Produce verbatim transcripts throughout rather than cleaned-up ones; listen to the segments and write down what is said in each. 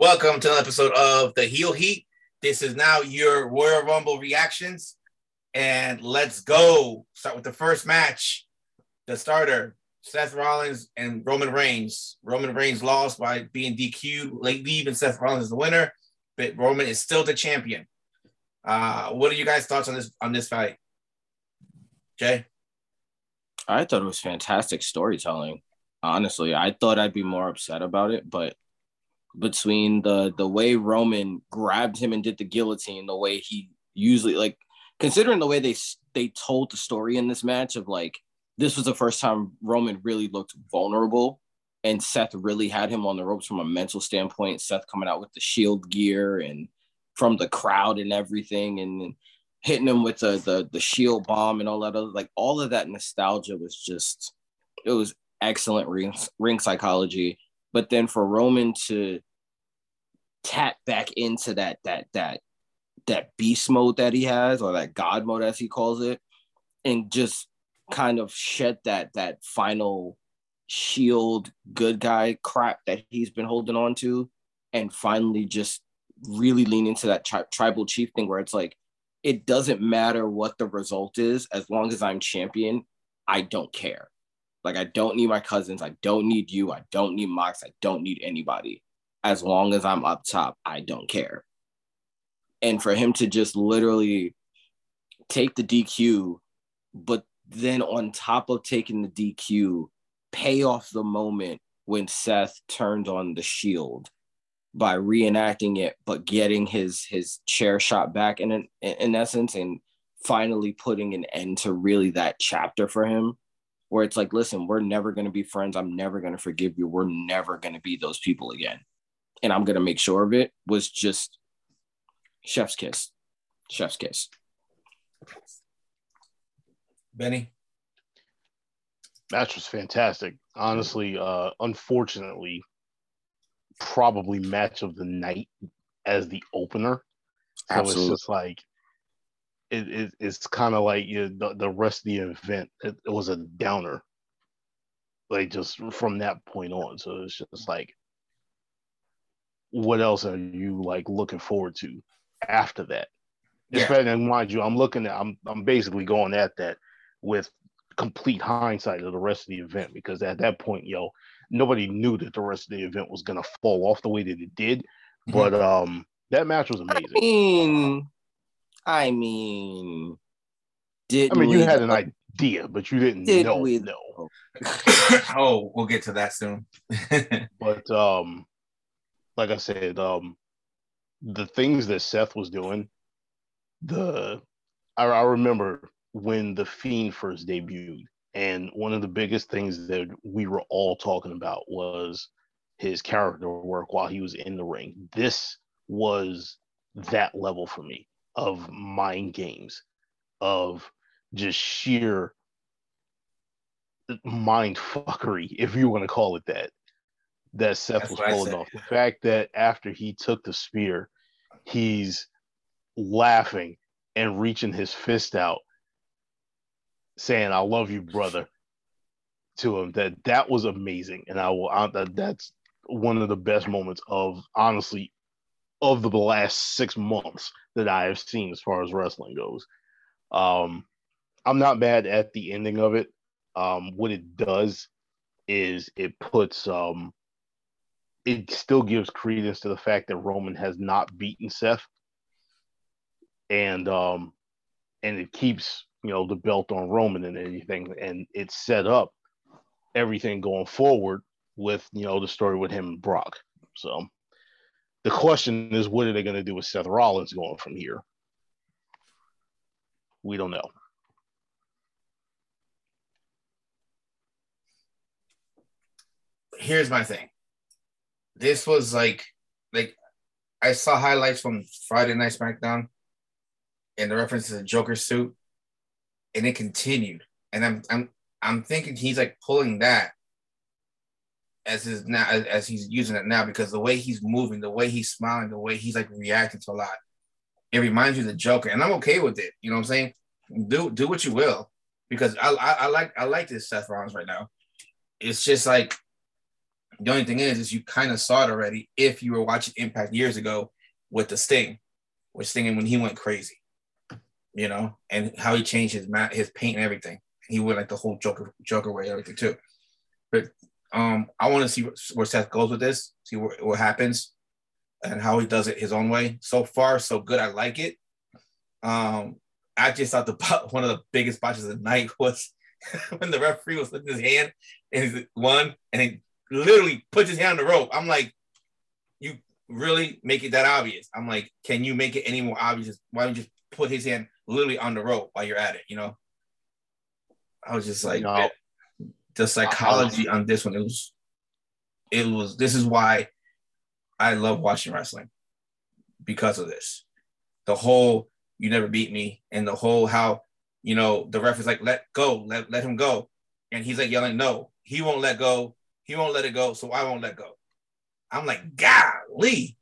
Welcome to another episode of The Heel Heat. This is now your Royal Rumble reactions. And let's go. Start with the first match. The starter, Seth Rollins and Roman Reigns. Roman Reigns lost by being D Q'd late leave, and Seth Rollins is the winner. But Roman is still the champion. Uh, what are you guys' thoughts on this on this fight? Jay? I thought it was fantastic storytelling. Honestly, I thought I'd be more upset about it, but between the the way Roman grabbed him and did the guillotine, the way he usually, like, considering the way they they told the story in this match of, like, this was the first time Roman really looked vulnerable and Seth really had him on the ropes from a mental standpoint. Seth coming out with the Shield gear and from the crowd and everything, and hitting him with the the, the Shield bomb and all that other, like, all of that nostalgia was just, it was excellent ring, ring psychology. But then for Roman to tap back into that that that that beast mode that he has, or that God mode as he calls it, and just kind of shed that that final Shield good guy crap that he's been holding on to, and finally just really lean into that tri- tribal chief thing where it's like, it doesn't matter what the result is, as long as I'm champion, I don't care. Like, I don't need my cousins. I don't need you. I don't need Mox. I don't need anybody. As long as I'm up top, I don't care. And for him to just literally take the D Q, but then on top of taking the D Q, pay off the moment when Seth turned on the Shield by reenacting it, but getting his his chair shot back in, in, in essence, and finally putting an end to really that chapter for him, where it's like, listen, we're never going to be friends. I'm never going to forgive you. We're never going to be those people again. And I'm going to make sure of it, was just chef's kiss. Chef's kiss. Benny? Match was fantastic. Honestly, uh, unfortunately, probably match of the night as the opener. Absolutely. I was just like, It, it it's kind of like, you know, the, the rest of the event, it, it was a downer, like, just from that point on. So it's just like, what else are you, like, looking forward to after that? Yeah. Especially, and mind you, I'm looking at, I'm I'm basically going at that with complete hindsight of the rest of the event, because at that point, yo, nobody knew that the rest of the event was gonna fall off the way that it did. Mm-hmm. But um, that match was amazing. I mean... I mean, didn't I mean, you we had know? an idea, but you didn't Did know. We know. Oh, we'll get to that soon. But um, like I said, um, the things that Seth was doing, the I, I remember when The Fiend first debuted, and one of the biggest things that we were all talking about was his character work while he was in the ring. This was that level for me. Of mind games, of just sheer mind fuckery, if you want to call it that, that Seth That's was pulling off. The fact that after he took the spear, he's laughing and reaching his fist out, saying, I love you, brother, to him, that that was amazing. And I will, I, that's one of the best moments of, honestly, of the last six months that I have seen as far as wrestling goes. Um, I'm not mad at the ending of it. Um, what it does is it puts, um, it still gives credence to the fact that Roman has not beaten Seth. And, um, and it keeps, you know, the belt on Roman and anything. And it's set up everything going forward with, you know, the story with him and Brock. So, the question is, what are they going to do with Seth Rollins going from here? We don't know. Here's my thing. This was like, like I saw highlights from Friday Night SmackDown and the reference to the Joker suit, and it continued. And I'm, I'm, I'm thinking he's like pulling that as is now, as, as he's using it now, because the way he's moving, the way he's smiling, the way he's like reacting to a lot, it reminds you of the Joker, and I'm okay with it. You know what I'm saying? Do do what you will, because I I, I like I like this Seth Rollins right now. It's just like The only thing is, is you kind of saw it already if you were watching Impact years ago with the Sting, with Sting when he went crazy, you know, and how he changed his mat, his paint and everything. He went like the whole Joker, Joker way, everything too. But um, I want to see where Seth goes with this, see where, what happens and how he does it his own way. So far, so good. I like it. Um, I just thought the one of the biggest botches of the night was when the referee was lifting his hand and he won, and he literally puts his hand on the rope. I'm like, you really make it that obvious? I'm like, can you make it any more obvious? Why don't you just put his hand literally on the rope while you're at it? You know, I was just like, no. it, the psychology on this one, it was, it was. This is why I love watching wrestling, because of this. The whole "you never beat me" and the whole how, you know, the ref is like, let go, let let him go, and he's like yelling, no, he won't let go. He won't let it go, so I won't let go. I'm like, golly.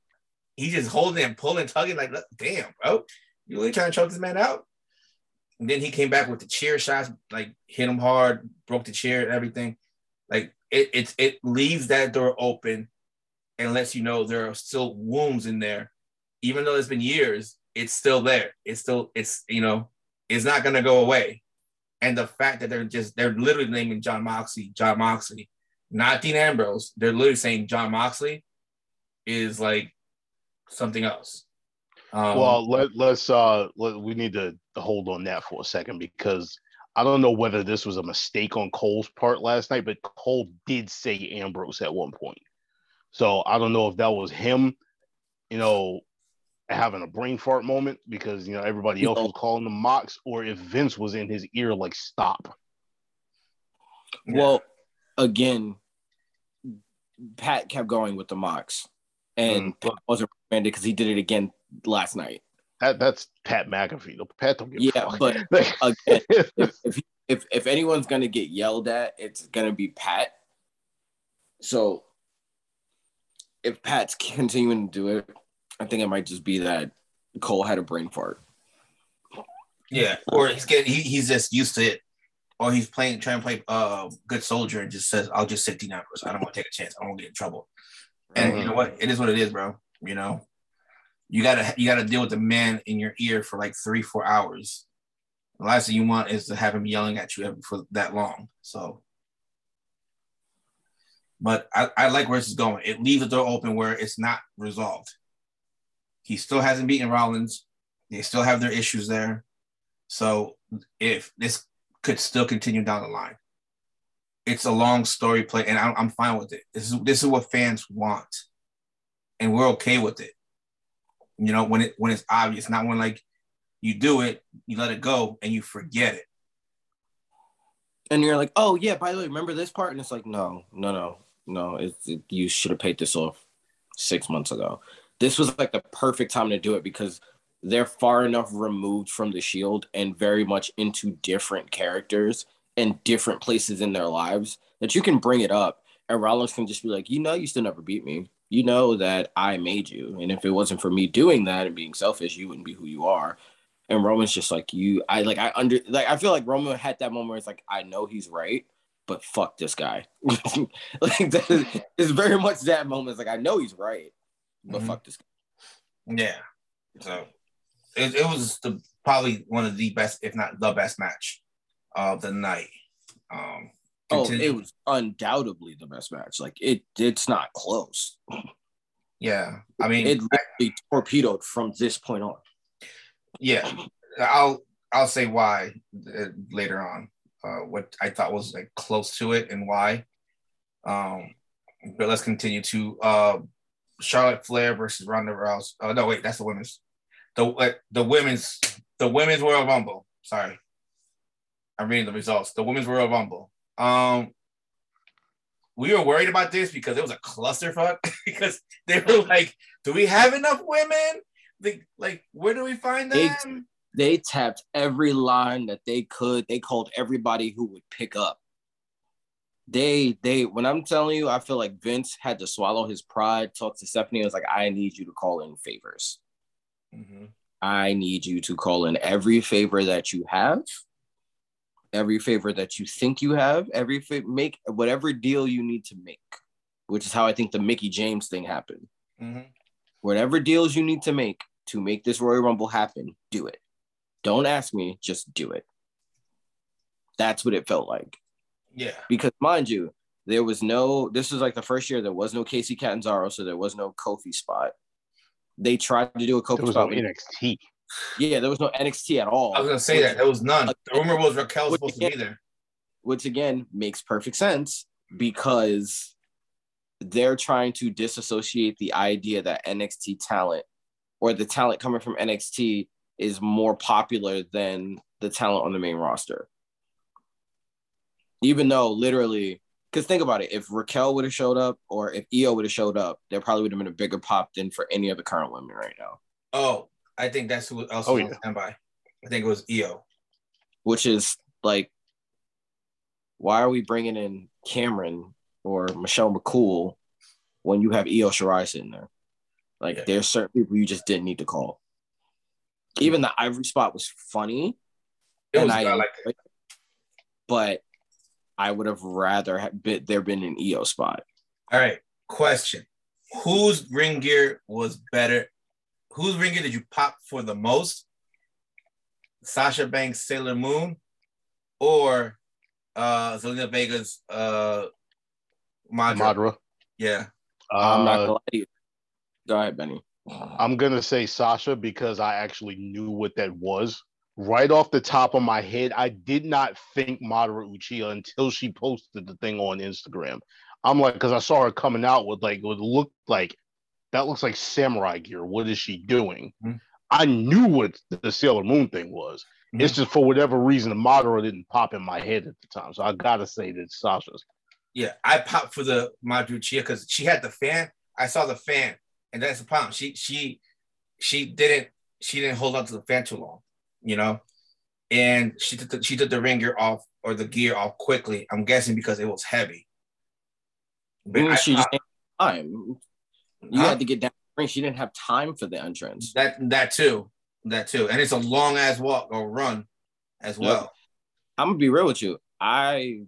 He just holding and pulling, tugging, like, damn, bro. You really trying to choke this man out? And then he came back with the chair shots, like, hit him hard, broke the chair and everything. Like, it, it, it leaves that door open and lets you know there are still wounds in there. Even though it's been years, it's still there. It's still, it's, you know, it's not going to go away. And the fact that they're just, they're literally naming John Moxley, John Moxley. Not Dean Ambrose. They're literally saying John Moxley is like something else. Um, well, let, let's uh, let, we need to hold on that for a second, because I don't know whether this was a mistake on Cole's part last night, but Cole did say Ambrose at one point. So I don't know if that was him, you know, having a brain fart moment because, you know, everybody else was calling him Mox, or if Vince was in his ear like, stop. Yeah. Well, again, Pat kept going with the Mox, and mm. Pat wasn't recommended because he did it again last night. That, that's Pat McAfee. Pat don't get yeah, fucked. But again, if, if if if anyone's gonna get yelled at, it's gonna be Pat. So if Pat's continuing to do it, I think it might just be that Cole had a brain fart. Yeah, or he's getting he, he's just used to it. Or he's playing, trying to play uh, good soldier and just says, I'll just sit Dean Ambrose. I don't want to take a chance. I don't want to get in trouble. And mm-hmm. you know what? It is what it is, bro. You know, you gotta you gotta deal with the man in your ear for like three, four hours. The last thing you want is to have him yelling at you for that long. So, but I, I like where this is going. It leaves the door open where it's not resolved. He still hasn't beaten Rollins. They still have their issues there. So if this could still continue down the line. It's a long story play, and I'm, I'm fine with it. This is this is what fans want, and we're okay with it. You know, when it when it's obvious, not when like you do it, you let it go, and you forget it. And you're like, oh yeah, by the way, remember this part? And it's like, no, no, no, no. It's it, you should have paid this off six months ago. This was like the perfect time to do it because they're far enough removed from the Shield and very much into different characters and different places in their lives that you can bring it up and Rollins can just be like, you know, you still never beat me. You know that I made you. And if it wasn't for me doing that and being selfish, you wouldn't be who you are. And Roman's just like, you, I like, I under, like, I feel like Roman had that moment where it's like, I know he's right, but fuck this guy. Like, that is, it's very much that moment. It's like, I know he's right, but mm-hmm. fuck this guy. Yeah. So. It, it was the, probably one of the best, if not the best match of the night. Um, oh, it was undoubtedly the best match. Like, it, it's not close. Yeah. I mean, it literally I, torpedoed from this point on. Yeah. I'll I'll say why uh, later on, uh, what I thought was, like, close to it and why. Um, but let's continue to uh, Charlotte Flair versus Ronda Rousey. Oh, no, wait, that's the women's. The the women's the women's Royal Rumble. Sorry, I'm reading the results. The women's Royal Rumble. Um, we were worried about this because it was a clusterfuck. Because they were like, "Do we have enough women? They, like, where do we find them?" They, they tapped every line that they could. They called everybody who would pick up. They they when I'm telling you, I feel like Vince had to swallow his pride. Talked to Stephanie. And was like, "I need you to call in favors." Mm-hmm. I need you to call in every favor that you have, every favor that you think you have, every fa- make whatever deal you need to make. which is how I think the Mickey James thing happened. Mm-hmm. Whatever deals you need to make to make this Royal Rumble happen, do it. Don't ask me, just do it. That's what it felt like. Yeah. Because mind you, there was no, this was like the first year, there was no Casey Catanzaro, so there was no Kofi spot. They tried to do a Kofi spot. There was no N X T. Yeah, there was no N X T at all. I was going to say that. There was none. The rumor was Raquel was supposed to be there. Which, again, makes perfect sense because they're trying to disassociate the idea that N X T talent or the talent coming from N X T is more popular than the talent on the main roster. Even though literally, because think about it, if Raquel would have showed up or if Io would have showed up, there probably would have been a bigger pop than for any of the current women right now. Oh, I think that's who else oh, yeah. was standby. I think it was Io. Which is like, why are we bringing in Cameron or Michelle McCool when you have Io Shirai sitting there? Like, yeah. There's certain people you just didn't need to call. Even the Ivory spot was funny. It was I, like it. But I would have rather have been, there been an E O spot. All right, question. Whose ring gear was better? Whose ring gear did you pop for the most? Sasha Banks' Sailor Moon or uh, Zelina Vega's uh, Madra? Madra. Yeah. Uh, I'm not going to lie to you. Go ahead, Benny. I'm going to say Sasha because I actually knew what that was. Right off the top of my head, I did not think Madara Uchiha until she posted the thing on Instagram. I'm like, because I saw her coming out with like, what looked like, that looks like samurai gear. What is she doing? Mm-hmm. I knew what the Sailor Moon thing was. Mm-hmm. It's just for whatever reason, the Madara didn't pop in my head at the time. So I got to say that Sasha's. Yeah, I popped for the Madara Uchiha because she had the fan. I saw the fan. And that's the problem. She she she didn't she didn't hold on to the fan too long, you know, and she took the, she took the ring gear off or the gear off quickly. I'm guessing because it was heavy. But I, she just I, time. You huh? had to get down the ring. She didn't have time for the entrance. That that too, that too, and it's a long ass walk or run, as well. Yep. I'm gonna be real with you. I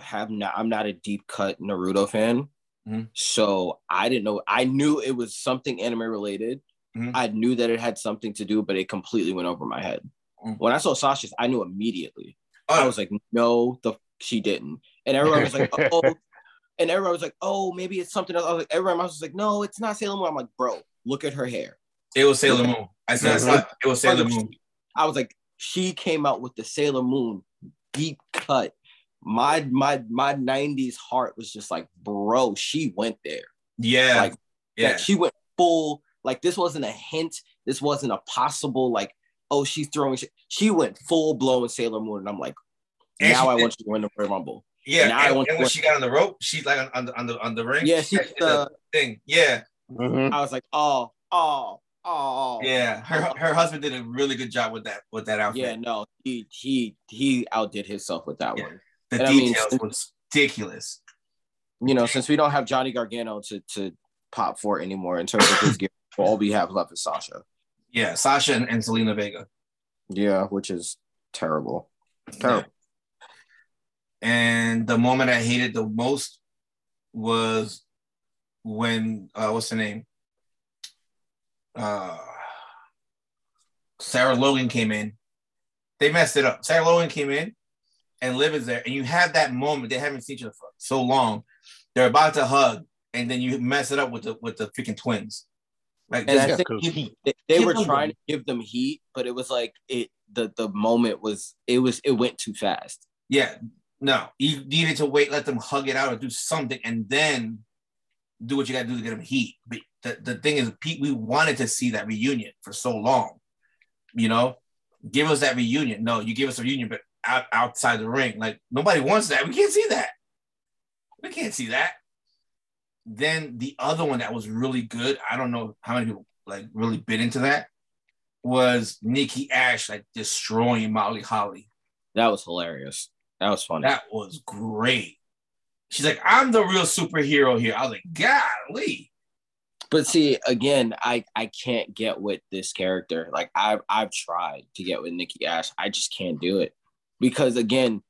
have not. I'm not a deep cut Naruto fan. Mm-hmm. So I didn't know. I knew it was something anime related. Mm-hmm. I knew that it had something to do, but it completely went over my head. Mm-hmm. When I saw Sasha's, I knew immediately. Oh. I was like, "No, the f- she didn't." And everyone was like, "Oh," and everyone was like, "Oh, maybe it's something else." I was like, "Everyone else was like, no, it's not Sailor Moon." I'm like, "Bro, look at her hair. It was Sailor Moon." I said, mm-hmm. not, "It was Sailor Moon." I was like, "She came out with the Sailor Moon deep cut." My my my nineties heart was just like, bro, she went there. Yeah. Like, yeah. Like she went full. Like, this wasn't a hint. This wasn't a possible, like, oh, she's throwing shit. She went full blown Sailor Moon. And I'm like, and now I did. want you to win the Royal Rumble. Yeah. Now and, I want and when she got on the rope, she's like on, on the on the on the ring. Yeah, she's the thing. Yeah. Mm-hmm. I was like, oh, oh, oh. Yeah. Her her husband did a really good job with that with that outfit. Yeah, no, he he he outdid himself with that yeah. one. The and details I mean, was ridiculous. You know, since we don't have Johnny Gargano to, to pop for anymore in terms of his gear, all we have left is Sasha. Yeah, Sasha and, and Zelina Vega. Yeah, which is terrible. Terrible. Yeah. And the moment I hated the most was when, uh, what's the name? Uh, Sarah Logan came in. They messed it up. Sarah Logan came in. And Liv is there, and you have that moment. They haven't seen each other for so long. They're about to hug, and then you mess it up with the with the freaking twins. Like, and I think he, they, they were trying them. to give them heat, but it was like it the the moment was it was it went too fast. Yeah, no, you needed to wait, let them hug it out, or do something, and then do what you got to do to get them heat. But the, the thing is, Pete, we wanted to see that reunion for so long. You know, give us that reunion. No, you give us a reunion, but Out, outside the ring. Like, nobody wants that. We can't see that. We can't see that. Then the other one that was really good, I don't know how many people like really bit into that, was Nikki A S H like destroying Molly Holly. That was hilarious. That was funny. That was great. She's like, I'm the real superhero here. I was like, golly. But see, again, I, I can't get with this character. Like, I've, I've tried to get with Nikki A S H. I just can't do it. Because again,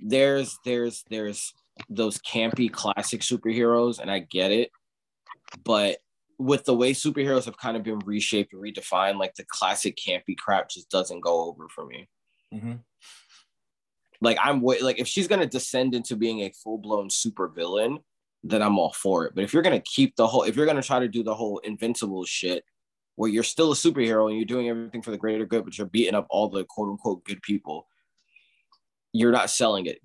there's there's there's those campy classic superheroes, and I get it, but with the way superheroes have kind of been reshaped and redefined, like the classic campy crap just doesn't go over for me. Mm-hmm. Like I'm wait, like if she's gonna descend into being a full blown super villain, then I'm all for it. But if you're gonna keep the whole, if you're gonna try to do the whole invincible shit, where you're still a superhero and you're doing everything for the greater good, but you're beating up all the quote unquote good people, you're not selling it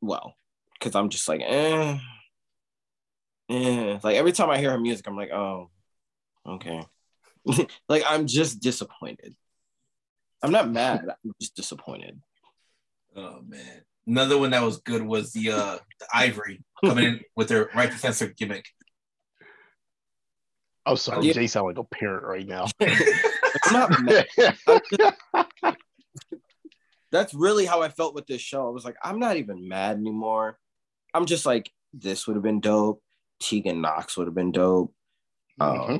well. Because I'm just like, eh, eh. Like every time I hear her music, I'm like, oh, okay. Like I'm just disappointed. I'm not mad. I'm just disappointed. Oh man! Another one that was good was the uh, the Ivory coming in with their right defensive gimmick. Oh, sorry, yeah. Jay sound like a parent right now. I'm not mad. I'm just, that's really how I felt with this show. I was like, I'm not even mad anymore. I'm just like, this would have been dope. Tegan Knox would have been dope. Um, mm-hmm.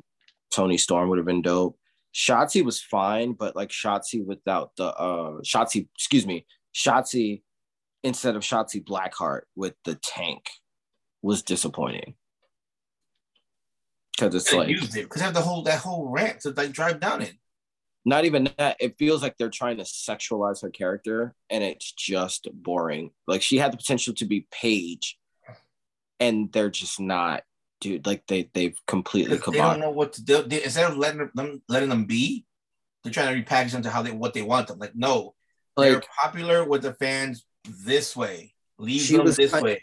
Toni Storm would have been dope. Shotzi was fine, but like Shotzi without the uh, Shotzi, excuse me, Shotzi instead of Shotzi Blackheart with the tank was disappointing. Because it's like because it, have the whole that whole rant that they drive down in. Not even that. It feels like they're trying to sexualize her character, and it's just boring. Like she had the potential to be Paige, and they're just not, dude. Like they they've completely they don't know what to do. They, instead of letting them letting them be, they're trying to repackage them to how they what they want them. Like no, like, they're popular with the fans this way. Leave them this kinda, way.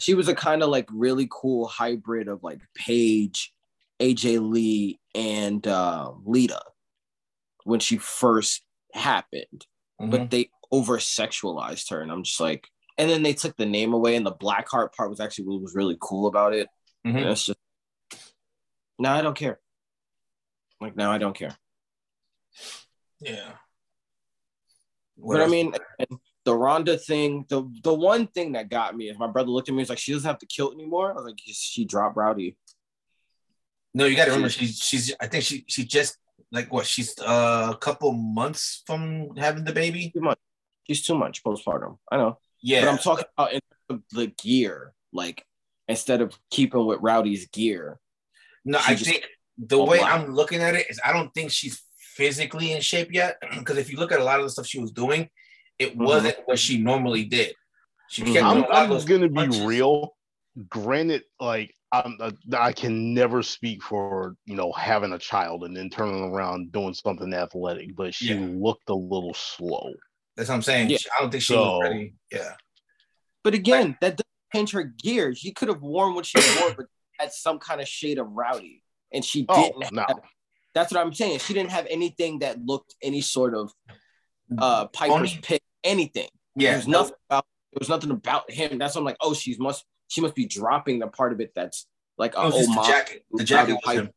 She was a kind of like really cool hybrid of like Paige, A J Lee, and uh, Lita when she first happened, mm-hmm. but they over-sexualized her, and I'm just like, and then they took the name away, and the Blackheart part was actually what was really cool about it. Mm-hmm. And it's just, no, I don't care. Like, no, I don't care. Yeah. What but else? I mean, the Rhonda thing, the, the one thing that got me is my brother looked at me and was like, she doesn't have to kill anymore. I was like, she dropped Rowdy. No, you got to remember, she, she's, I think she, she just, like what, she's uh, a couple months from having the baby? Two months. She's two months postpartum. I know. Yeah. But I'm talking about in the, the gear, like instead of keeping with Rowdy's gear. No, I think the way black. I'm looking at it is I don't think she's physically in shape yet. Because if you look at a lot of the stuff she was doing, it mm-hmm. wasn't what she normally did. She kept I'm, I'm going to be real. Granted, like, I'm, uh, I can never speak for, you know, having a child and then turning around doing something athletic, but she yeah. looked a little slow. That's what I'm saying. Yeah. I don't think she so, was ready. Yeah. But again, like, that doesn't change her gear. She could have worn what she wore, but had some kind of shade of Rowdy. And she didn't. Oh, no. have, that's what I'm saying. She didn't have anything that looked any sort of uh, Piper's Only, pick, anything. Yeah. There was, no. nothing about, there was nothing about him. That's what I'm like, oh, she's must. She must be dropping the part of it that's like a oh, the jacket. The jacket. jacket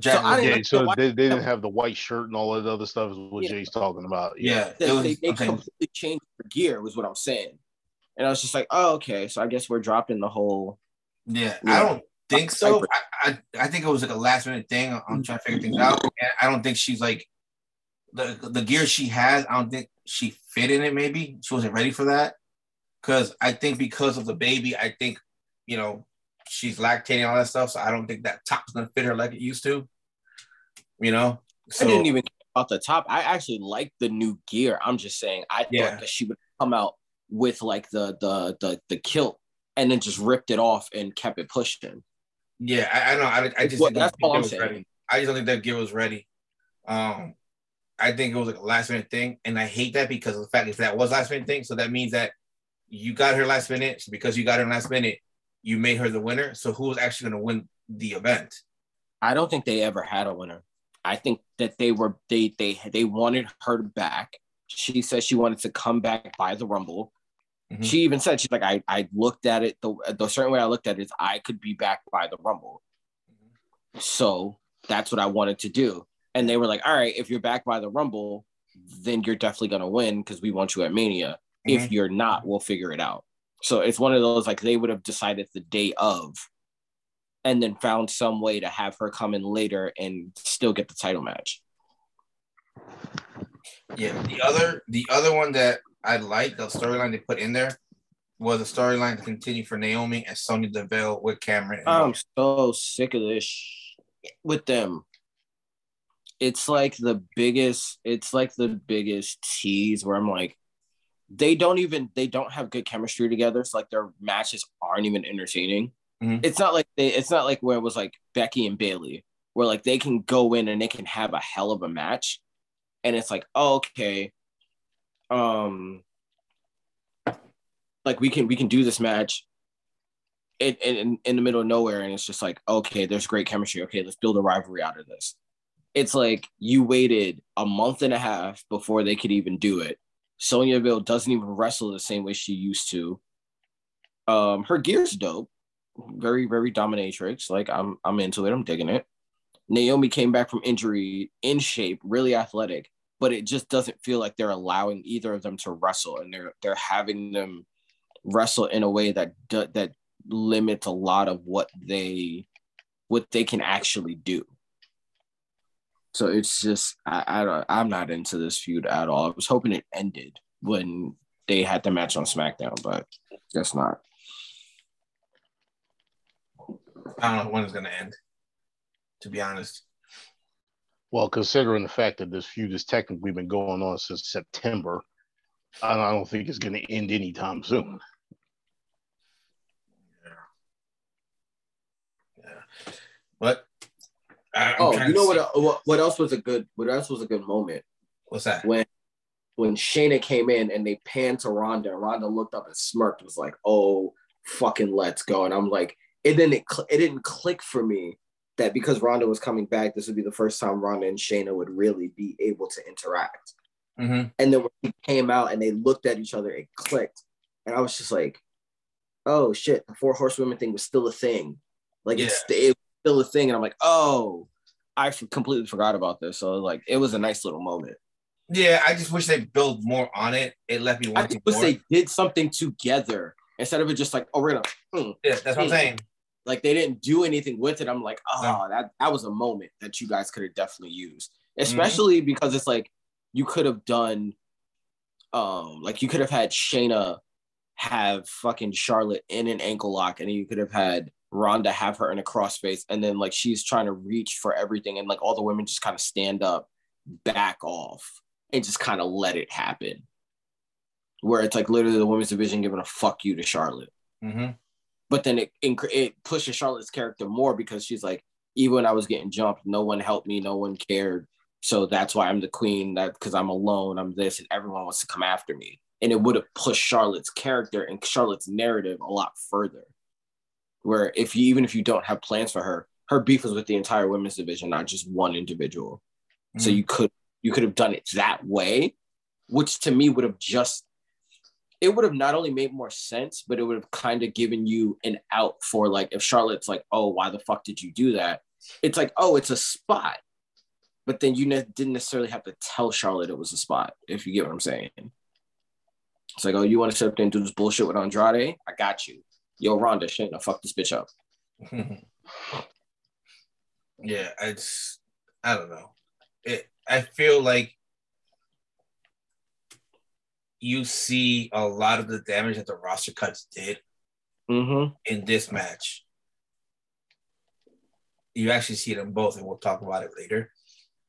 so I didn't yeah, so the they, they didn't have the white shirt and all that other stuff is what yeah. Jay's talking about. Yeah, yeah. They, was, they, they okay. completely changed the gear was what I'm saying. And I was just like, oh, okay, so I guess we're dropping the whole... Yeah, you know, I don't think so. I, I I think it was like a last minute thing. I'm trying to figure things out. And I don't think she's like... The, the gear she has, I don't think she fit in it maybe. She wasn't ready for that. Because I think because of the baby, I think, you know, she's lactating and all that stuff. So I don't think that top's going to fit her like it used to, you know? So, I didn't even care about the top. I actually like the new gear. I'm just saying I yeah. thought that she would come out with like the, the the the kilt and then just ripped it off and kept it pushing. Yeah, I, I know. I, I just well, that's all I'm saying. Ready. I just don't think that gear was ready. Um, I think it was like a last minute thing. And I hate that because of the fact that that was last minute thing. So that means that you got her last minute, so because you got her last minute, you made her the winner. So who's actually going to win the event? I don't think they ever had a winner. I think that they were they they they wanted her back. She said she wanted to come back by the Rumble. Mm-hmm. She even said she's like I I looked at it the the certain way I looked at it is I could be back by the Rumble. Mm-hmm. So that's what I wanted to do. And they were like, all right, if you're back by the Rumble, then you're definitely going to win because we want you at Mania. If you're not, we'll figure it out. So it's one of those, like, they would have decided the day of and then found some way to have her come in later and still get the title match. Yeah, the other the other one that I like, the storyline they put in there was a storyline to continue for Naomi and Sonya Deville with Cameron. I'm Rose. So sick of this sh- with them. It's like the biggest, it's like the biggest tease where I'm like, they don't even, they don't have good chemistry together. It's like their matches aren't even entertaining. Mm-hmm. It's not like they, it's not like where it was like Becky and Bayley, where like they can go in and they can have a hell of a match. And it's like, oh, okay. Um, like we can, we can do this match in, in, in the middle of nowhere. And it's just like, okay, there's great chemistry. Okay, let's build a rivalry out of this. It's like you waited a month and a half before they could even do it. Sonya Deville doesn't even wrestle the same way she used to. Um, her gear's dope. Very, very dominatrix. Like I'm, I'm into it. I'm digging it. Naomi came back from injury in shape, really athletic, but it just doesn't feel like they're allowing either of them to wrestle, and they're they're having them wrestle in a way that do, that limits a lot of what they what they can actually do. So it's just I, I don't I'm not into this feud at all. I was hoping it ended when they had the match on SmackDown, but that's not. I don't know when it's gonna end, to be honest. Well, considering the fact that this feud has technically been going on since September, I don't think it's going to end anytime soon. Yeah. Yeah. But I, oh, you know what, what? What else was a good? What else was a good moment? What's that? When when Shayna came in and they panned to Ronda, and Ronda looked up and smirked, was like, "Oh, fucking let's go!" And I'm like, and then it cl- it didn't click for me that because Ronda was coming back, this would be the first time Ronda and Shayna would really be able to interact. Mm-hmm. And then when he came out and they looked at each other, it clicked. And I was just like, oh, shit, the Four Horsewomen thing was still a thing. Like, yeah. it's, it was still a thing. And I'm like, oh, I completely forgot about this. So, like, it was a nice little moment. Yeah, I just wish they built more on it. It left me wanting more. I wish they did something together instead of it just like, oh, we're going to... Mm, yeah, that's mm. what I'm saying. Like, they didn't do anything with it. I'm like, oh, that, that was a moment that you guys could have definitely used. Especially mm-hmm. because it's like, you could have done, um, like, you could have had Shayna have fucking Charlotte in an ankle lock, and you could have had Ronda have her in a crossface, and then, like, she's trying to reach for everything, and, like, all the women just kind of stand up, back off, and just kind of let it happen. Where it's, like, literally the women's division giving a fuck you to Charlotte. Mm-hmm. But then it it pushes Charlotte's character more because she's like, even when I was getting jumped, no one helped me, no one cared. So that's why I'm the queen, that because I'm alone, I'm this, and everyone wants to come after me. And it would have pushed Charlotte's character and Charlotte's narrative a lot further. Where if you, even if you don't have plans for her, her beef was with the entire women's division, not just one individual. Mm-hmm. So you could you could have done it that way, which to me would have just, it would have not only made more sense, but it would have kind of given you an out for, like, if Charlotte's like, oh, why the fuck did you do that? It's like, oh, it's a spot. But then you ne- didn't necessarily have to tell Charlotte it was a spot, if you get what I'm saying. It's like, oh, you want to sit up there and do this bullshit with Andrade? I got you. Yo, Ronda, Shayna, fuck this bitch up. Yeah, it's, I don't know. It, I feel like you see a lot of the damage that the roster cuts did mm-hmm. in this match. You actually see them both, and we'll talk about it later.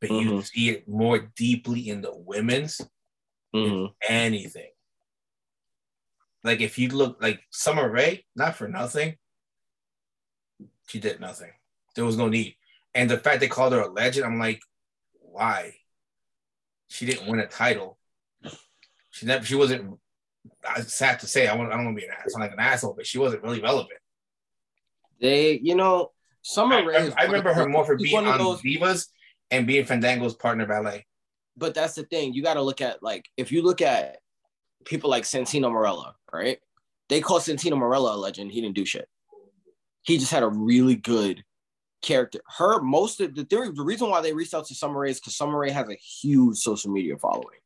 But mm-hmm. you see it more deeply in the women's mm-hmm. than anything. Like, if you look, like, Summer Rae, not for nothing, she did nothing. There was no need. And the fact they called her a legend, I'm like, why? She didn't win a title. She never. She wasn't. It's sad to say. I want. I don't want to be an asshole. Like an asshole, but she wasn't really relevant. They, you know, Summer Rae. I, I remember her more for being on those... Divas and being Fandango's partner ballet. But that's the thing. You got to look at, like, if you look at people like Santino Marella, right? They call Santino Marella a legend. He didn't do shit. He just had a really good character. Her most of the theory. The reason why they reached out to Summer Rae is because Summer Rae has a huge social media following.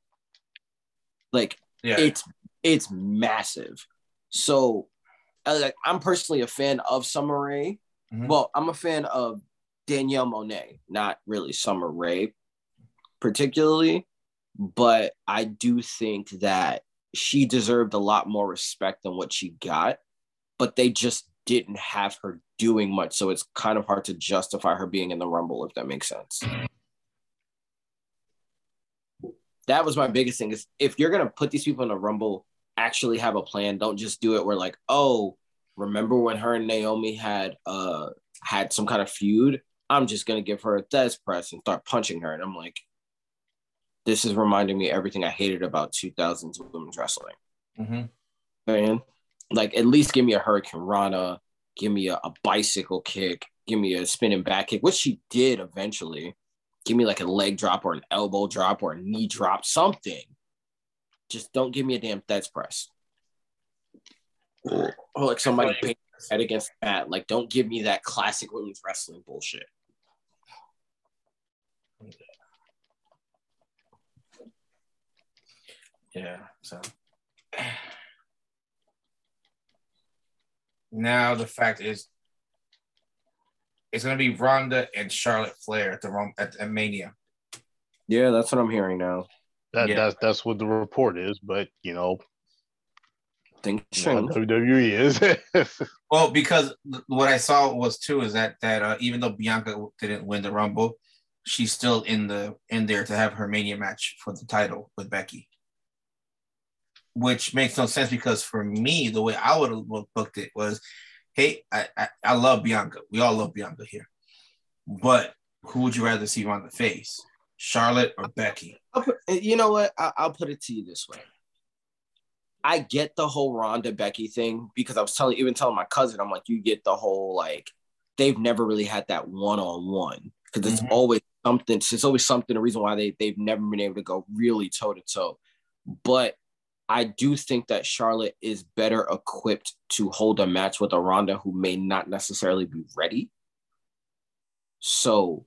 Like, yeah. it's it's massive. So, like, I'm personally a fan of Summer Rae. Mm-hmm. Well, I'm a fan of Danielle Monáe, not really Summer Rae particularly. But I do think that she deserved a lot more respect than what she got, but they just didn't have her doing much. So it's kind of hard to justify her being in the Rumble, if that makes sense. That was my biggest thing, is if you're going to put these people in a Rumble, actually have a plan. Don't just do it where like, oh, remember when her and Naomi had uh had some kind of feud? I'm just going to give her a death press and start punching her. And I'm like, this is reminding me everything I hated about two thousands women's wrestling. Mm-hmm. And like, at least give me a Hurricane Rana, give me a, a bicycle kick, give me a spinning back kick, which she did eventually. Give me like a leg drop or an elbow drop or a knee drop, something. Just don't give me a damn death press. Or, or like somebody paying their head against that. Like, don't give me that classic women's wrestling bullshit. Yeah, so now the fact is, it's gonna be Ronda and Charlotte Flair at the at the Mania. Yeah, that's what I'm hearing now. That yeah. that's that's what the report is, but you know, things change. W W E is well, because what I saw was too is that that uh, even though Bianca didn't win the Rumble, she's still in the in there to have her Mania match for the title with Becky. Which makes no sense, because for me, the way I would have booked it was, hey, I, I, I love Bianca. We all love Bianca here. But who would you rather see on the face, Charlotte or Becky? I'll put, you know what? I, I'll put it to you this way. I get the whole Ronda Becky thing, because I was telling, even telling my cousin, I'm like, you get the whole, like, they've never really had that one-on-one, because it's mm-hmm. always something. It's always something, the reason why they, they've never been able to go really toe-to-toe. But I do think that Charlotte is better equipped to hold a match with a Ronda who may not necessarily be ready. So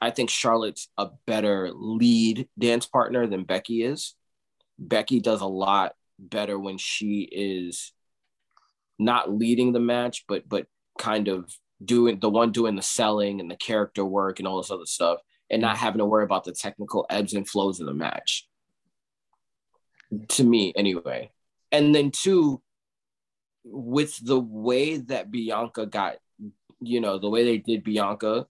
I think Charlotte's a better lead dance partner than Becky is. Becky does a lot better when she is not leading the match, but but kind of doing the one doing the selling and the character work and all this other stuff, and not having to worry about the technical ebbs and flows of the match. To me, anyway. And then two, with the way that Bianca got, you know, the way they did Bianca,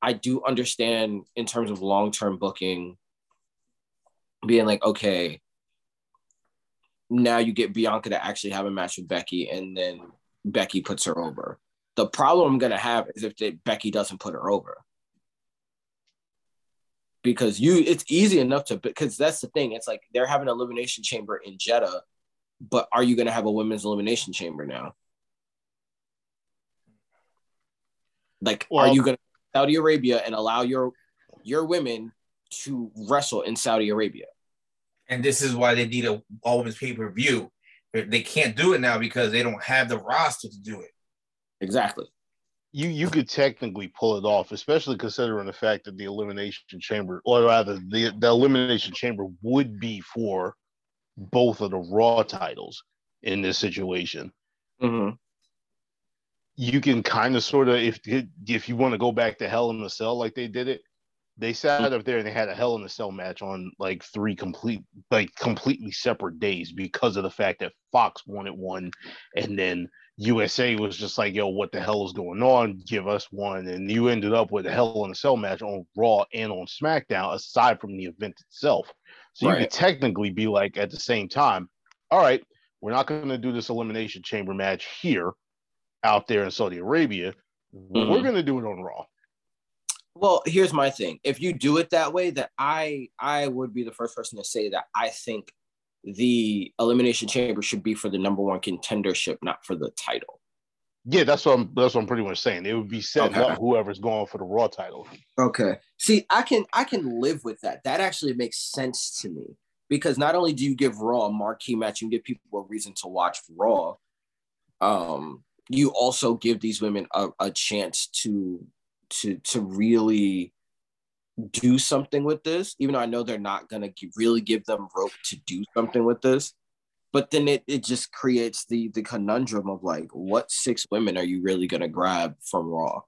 I do understand in terms of long-term booking, being like, okay, now you get Bianca to actually have a match with Becky, and then Becky puts her over. The problem I'm going to have is if they, Becky doesn't put her over. Because you, it's easy enough to, because that's the thing. It's like they're having an elimination chamber in Jeddah, but are you going to have a women's elimination chamber now? Like, well, are you going to Saudi Arabia and allow your your women to wrestle in Saudi Arabia? And this is why they need a all women's pay per view. They can't do it now because they don't have the roster to do it. Exactly. You you could technically pull it off, especially considering the fact that the elimination chamber, or rather, the, the elimination chamber would be for both of the Raw titles in this situation. Mm-hmm. You can kind of sort of, if if you want to go back to Hell in a Cell like they did it, they sat up there and they had a Hell in a Cell match on like three complete, like completely separate days because of the fact that Fox wanted one, and then U S A was just like, yo, what the hell is going on? Give us one. And you ended up with a Hell in a Cell match on Raw and on SmackDown, aside from the event itself. So right. You could technically be like, at the same time, all right, we're not going to do this elimination chamber match here, out there in Saudi Arabia. Mm-hmm. We're going to do it on Raw. Well, here's my thing. If you do it that way, that I I would be the first person to say that I think the elimination chamber should be for the number one contendership, not for the title. Yeah, that's what I'm. That's what I'm pretty much saying. It would be setting okay. up whoever's going for the Raw title. Okay. See, I can I can live with that. That actually makes sense to me, because not only do you give Raw a marquee match, you give people a reason to watch Raw. Um, you also give these women a, a chance to to to really do something with this, even though I know they're not going to really give them rope to do something with this. But then it, it just creates the the conundrum of like, what six women are you really going to grab from Raw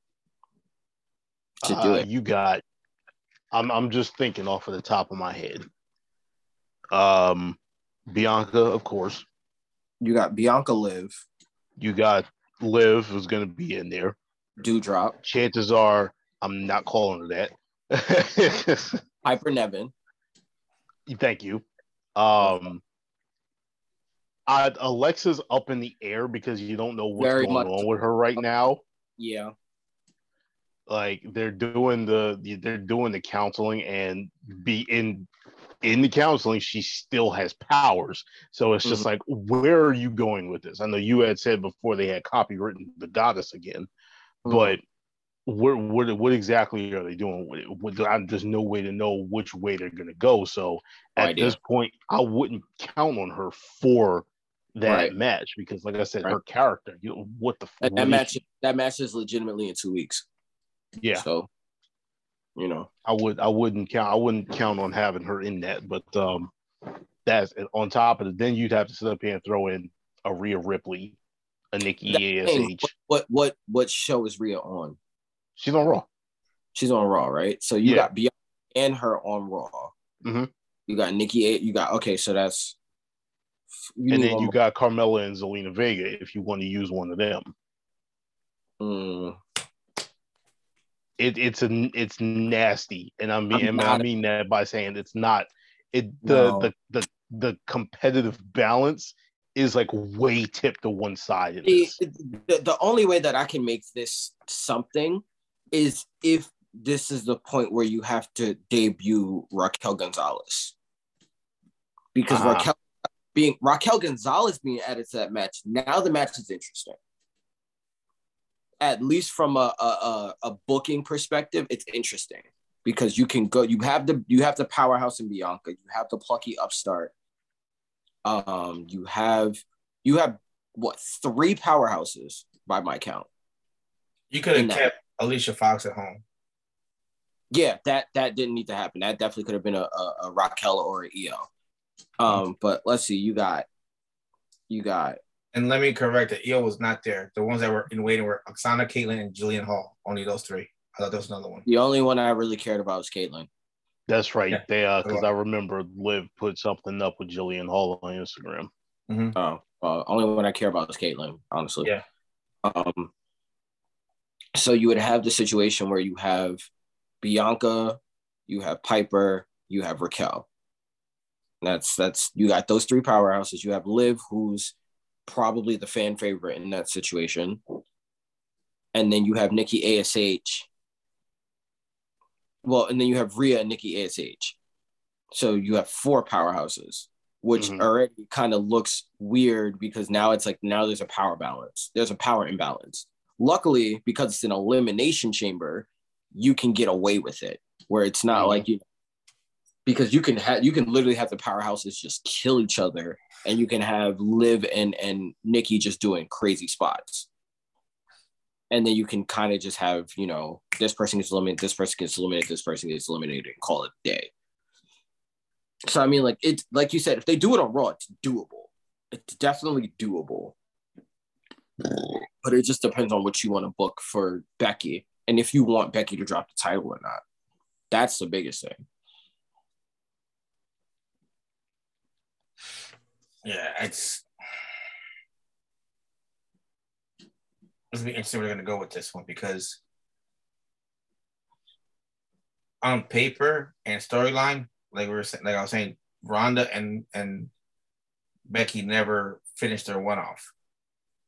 to uh, do it? You got, I'm I'm just thinking off of the top of my head. Um, Bianca, of course. You got Bianca Liv. You got Liv, who's going to be in there. Dewdrop. Chances are, I'm not calling her that. Piper Niven. Thank you. Um, I, Alexa's up in the air because you don't know what's Very going on with her right now. Yeah. Like they're doing the they're doing the counseling, and be in in the counseling, she still has powers. So it's just mm-hmm. like, where are you going with this? I know you had said before they had copywritten the goddess again, mm-hmm. but what what what exactly are they doing with it? What, I'm just no way to know which way they're gonna go. So at right, this yeah. point, I wouldn't count on her for that right. match because, like I said, right. her character. You know, what the that, what that match she? that match is legitimately in two weeks. Yeah. So, you know, I would I wouldn't count I wouldn't count on having her in that, but um, that's on top of it. Then you'd have to sit up here and throw in a Rhea Ripley, a Nikki A S H. What what what show is Rhea on? She's on Raw. She's on Raw, right? So you yeah. got Bianca and her on Raw. Mm-hmm. You got Nikki A. You got okay, so that's. And then you got Carmella and Zelina Vega if you want to use one of them. Hmm. It, it's a, it's nasty, and I mean, and I mean that by saying it's not. It the, no. the the the competitive balance is like way tipped to one side. Of this. It, the, the only way that I can make this something is if this is the point where you have to debut Raquel Gonzalez, because uh-huh. Raquel being Raquel Gonzalez being added to that match, now the match is interesting. At least from a, a a booking perspective, it's interesting because you can go. You have the you have the powerhouse in Bianca. You have the plucky upstart. Um, you have you have what three powerhouses by my count. You could have kept that. Alicia Fox at home. Yeah, that that didn't need to happen. That definitely could have been a, a, a Raquel or an Io. Um, mm-hmm. But let's see. You got you got. And let me correct that Io was not there. The ones that were in waiting were Oksana, Caitlyn, and Jillian Hall. Only those three. I thought there was another one. The only one I really cared about was Caitlyn. That's right. Yeah. They uh, because I remember Liv put something up with Jillian Hall on Instagram. Mm-hmm. Oh, uh, only one I care about is Caitlyn, honestly. Yeah. Um. So you would have the situation where you have Bianca, you have Piper, you have Raquel. That's that's you got those three powerhouses. You have Liv, who's probably the fan favorite in that situation. And then you have Nikki A S H. Well, and then you have Rhea and Nikki A S H. So you have four powerhouses, which mm-hmm. already kind of looks weird because now it's like, now there's a power balance. There's a power imbalance. Luckily, because it's an elimination chamber, you can get away with it where it's not mm-hmm. like you, because you can have, you can literally have the powerhouses just kill each other. And you can have Liv and, and Nikki just doing crazy spots. And then you can kind of just have, you know, this person gets eliminated, this person gets eliminated, this person gets eliminated, and call it a day. So, I mean, like, it's like you said, if they do it on Raw, it's doable. It's definitely doable. But it just depends on what you want to book for Becky and if you want Becky to drop the title or not. That's the biggest thing. Yeah, it's it's be interesting where they're gonna go with this one because on paper and storyline, like we were saying, like I was saying, Ronda and, and Becky never finished their one off.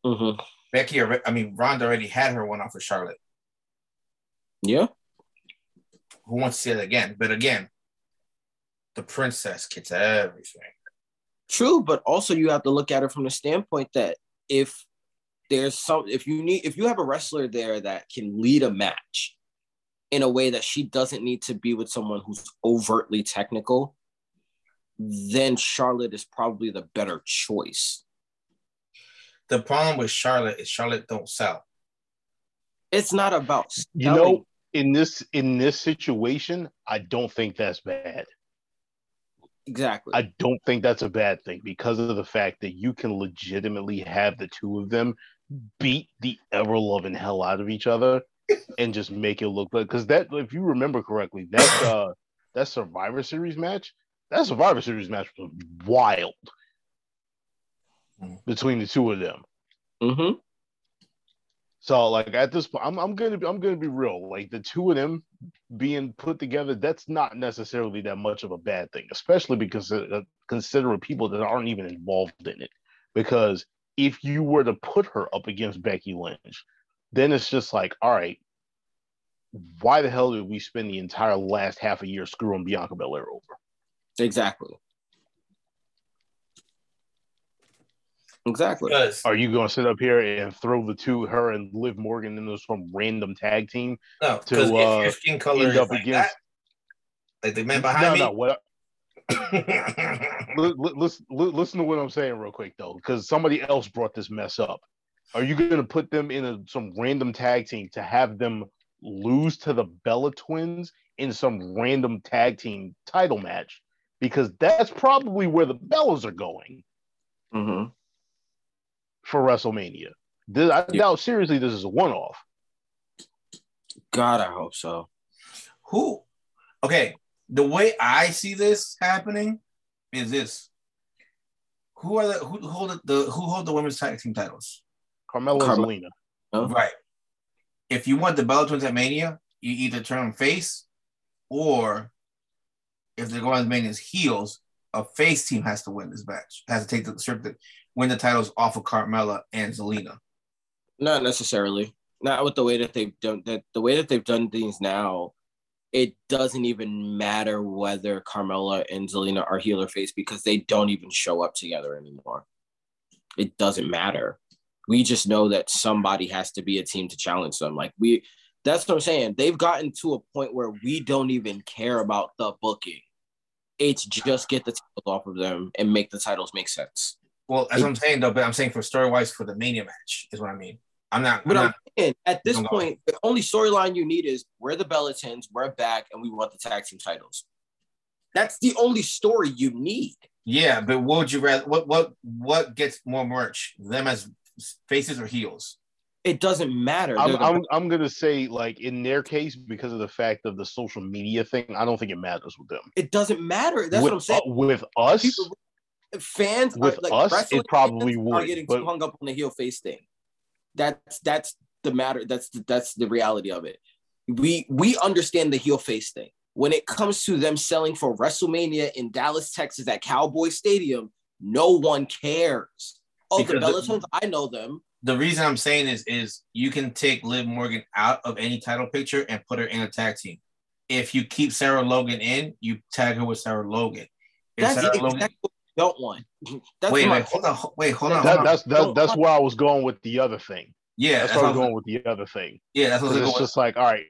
Mm-hmm. Becky, already, I mean, Ronda already had her one off with Charlotte. Yeah, who wants to see it again? But again, the princess gets everything. True, but also you have to look at it from the standpoint that if there's some, if you need, if you have a wrestler there that can lead a match in a way that she doesn't need to be with someone who's overtly technical, then Charlotte is probably the better choice. The problem with Charlotte is Charlotte don't sell. It's not about selling. You know, in this in this situation, I don't think that's bad. Exactly. I don't think that's a bad thing because of the fact that you can legitimately have the two of them beat the ever loving hell out of each other and just make it look like, because that, if you remember correctly, that uh, that Survivor Series match, that Survivor Series match was wild. between the two of them. Mm-hmm. So, like, at this point, I'm I'm gonna be I'm gonna be real. Like, the two of them being put together, that's not necessarily that much of a bad thing, especially because uh, considering people that aren't even involved in it. Because if you were to put her up against Becky Lynch, then it's just like, all right, why the hell did we spend the entire last half a year screwing Bianca Belair over? Exactly. Exactly. Because, are you going to sit up here and throw the two, her and Liv Morgan, into some random tag team? No, because uh, your skin color is up like against that, like the man behind no, me. No, no. What? I... listen, listen to what I'm saying real quick though, because somebody else brought this mess up. Are you going to put them in a, some random tag team to have them lose to the Bella Twins in some random tag team title match? Because that's probably where the Bellas are going. Mm-hmm. For WrestleMania. This, I yeah. doubt seriously this is a one-off. God, I hope so. Who? Okay, the way I see this happening is this: who are the who hold the who hold the women's tag team titles? Carmella Car- and Zelina. Oh. Right. If you want the Bella Twins at Mania, you either turn them face, or if they're going to Mania's heels, a face team has to win this match. Has to take the strip the win the titles off of Carmella and Zelina. Not necessarily. Not with the way that they've done that. The way that they've done things now, it doesn't even matter whether Carmella and Zelina are heel or face because they don't even show up together anymore. It doesn't matter. We just know that somebody has to be a team to challenge them. Like we, that's what I'm saying. They've gotten to a point where we don't even care about the booking. It's just get the titles off of them and make the titles make sense. Well, as I'm saying though, but I'm saying for story-wise for the Mania match is what I mean. I'm not. But I'm not, saying, at this point, the only storyline you need is we're the Bellatins, we're back, and we want the tag team titles. That's the only story you need. Yeah, but what would you rather? What what what gets more merch? Them as faces or heels? It doesn't matter. I'm the- I'm, I'm gonna say like in their case because of the fact of the social media thing, I don't think it matters with them. It doesn't matter. That's with, what I'm saying. Uh, with us. People- Fans with are, like, us, it probably would. Are getting but... too hung up on the heel face thing. That's that's the matter. That's the, that's the reality of it. We we understand the heel face thing when it comes to them selling for WrestleMania in Dallas, Texas, at Cowboy Stadium. No one cares. Oh, the Bellatons, I know them. The reason I'm saying is is you can take Liv Morgan out of any title picture and put her in a tag team. If you keep Sarah Logan in, you tag her with Sarah Logan. If that's Sarah exactly. Logan- Don't want. That's wait, wait, hold on, wait, hold on. That, hold that's on. That, that's where I was going with the other thing. Yeah, that's, that's where I was going with the other thing. Yeah, that's what it's just like. All right,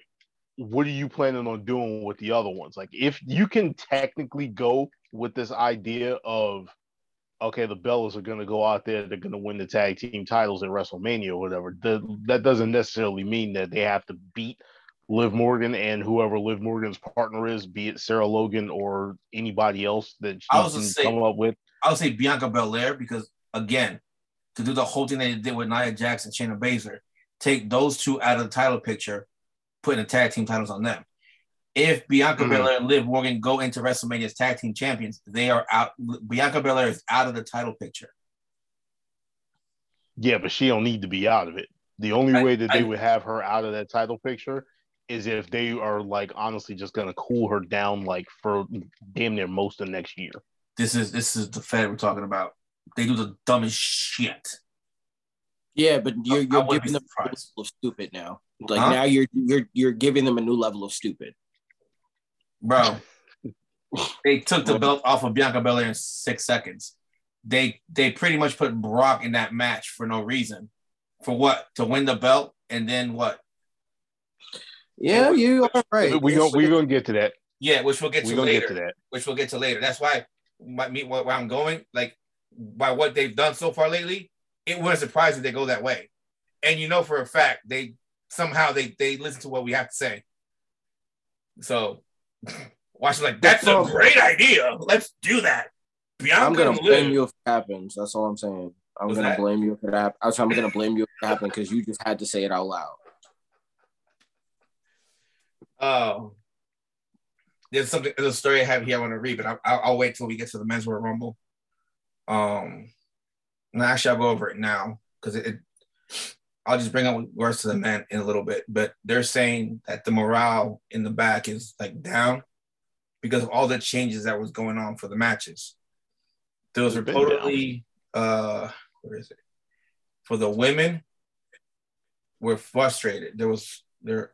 what are you planning on doing with the other ones? Like, if you can technically go with this idea of, okay, the Bellas are going to go out there, they're going to win the tag team titles at WrestleMania or whatever. The, that doesn't necessarily mean that they have to beat Liv Morgan and whoever Liv Morgan's partner is, be it Sarah Logan or anybody else that she I was can say, come up with. I would say Bianca Belair because, again, to do the whole thing they did with Nia Jax and Shayna Baszler, take those two out of the title picture, putting the tag team titles on them. If Bianca mm-hmm. Belair and Liv Morgan go into WrestleMania as tag team champions, they are out. Bianca Belair is out of the title picture. Yeah, but she don't need to be out of it. The only I, way that they I, would have her out of that title picture is if they are, like, honestly just going to cool her down, like, for damn near most of next year. This is this is the Fed we're talking about. They do the dumbest shit. Yeah, but you're, you're giving them a new level of stupid now. Like, huh? now you're, you're you're giving them a new level of stupid. Bro, they took the belt off of Bianca Belair in six seconds. They, they pretty much put Brock in that match for no reason. For what? To win the belt and then what? Yeah, you are right. We go, we're going to get to that. Yeah, which we'll get to later. Get to that. Which we'll get to later. That's why my, me, where I'm going, like, by what they've done so far lately, it wouldn't surprise if they go that way. And you know for a fact, they somehow they, they listen to what we have to say. So, watch like, that's a great idea. Let's do that. Bianca I'm going to blame you if it happens. That's all I'm saying. I'm going to blame you if it happens. I'm going to blame you if it happens because you just had to say it out loud. Oh, there's something. There's a story I have here I want to read, but I, I'll, I'll wait till we get to the Men's World Rumble. Um, and actually I'll go over it now because it, it I'll just bring up words to the men in a little bit, but they're saying that the morale in the back is like down because of all the changes that was going on for the matches. There was reportedly, uh, where is it? For the women, were frustrated. There was, there,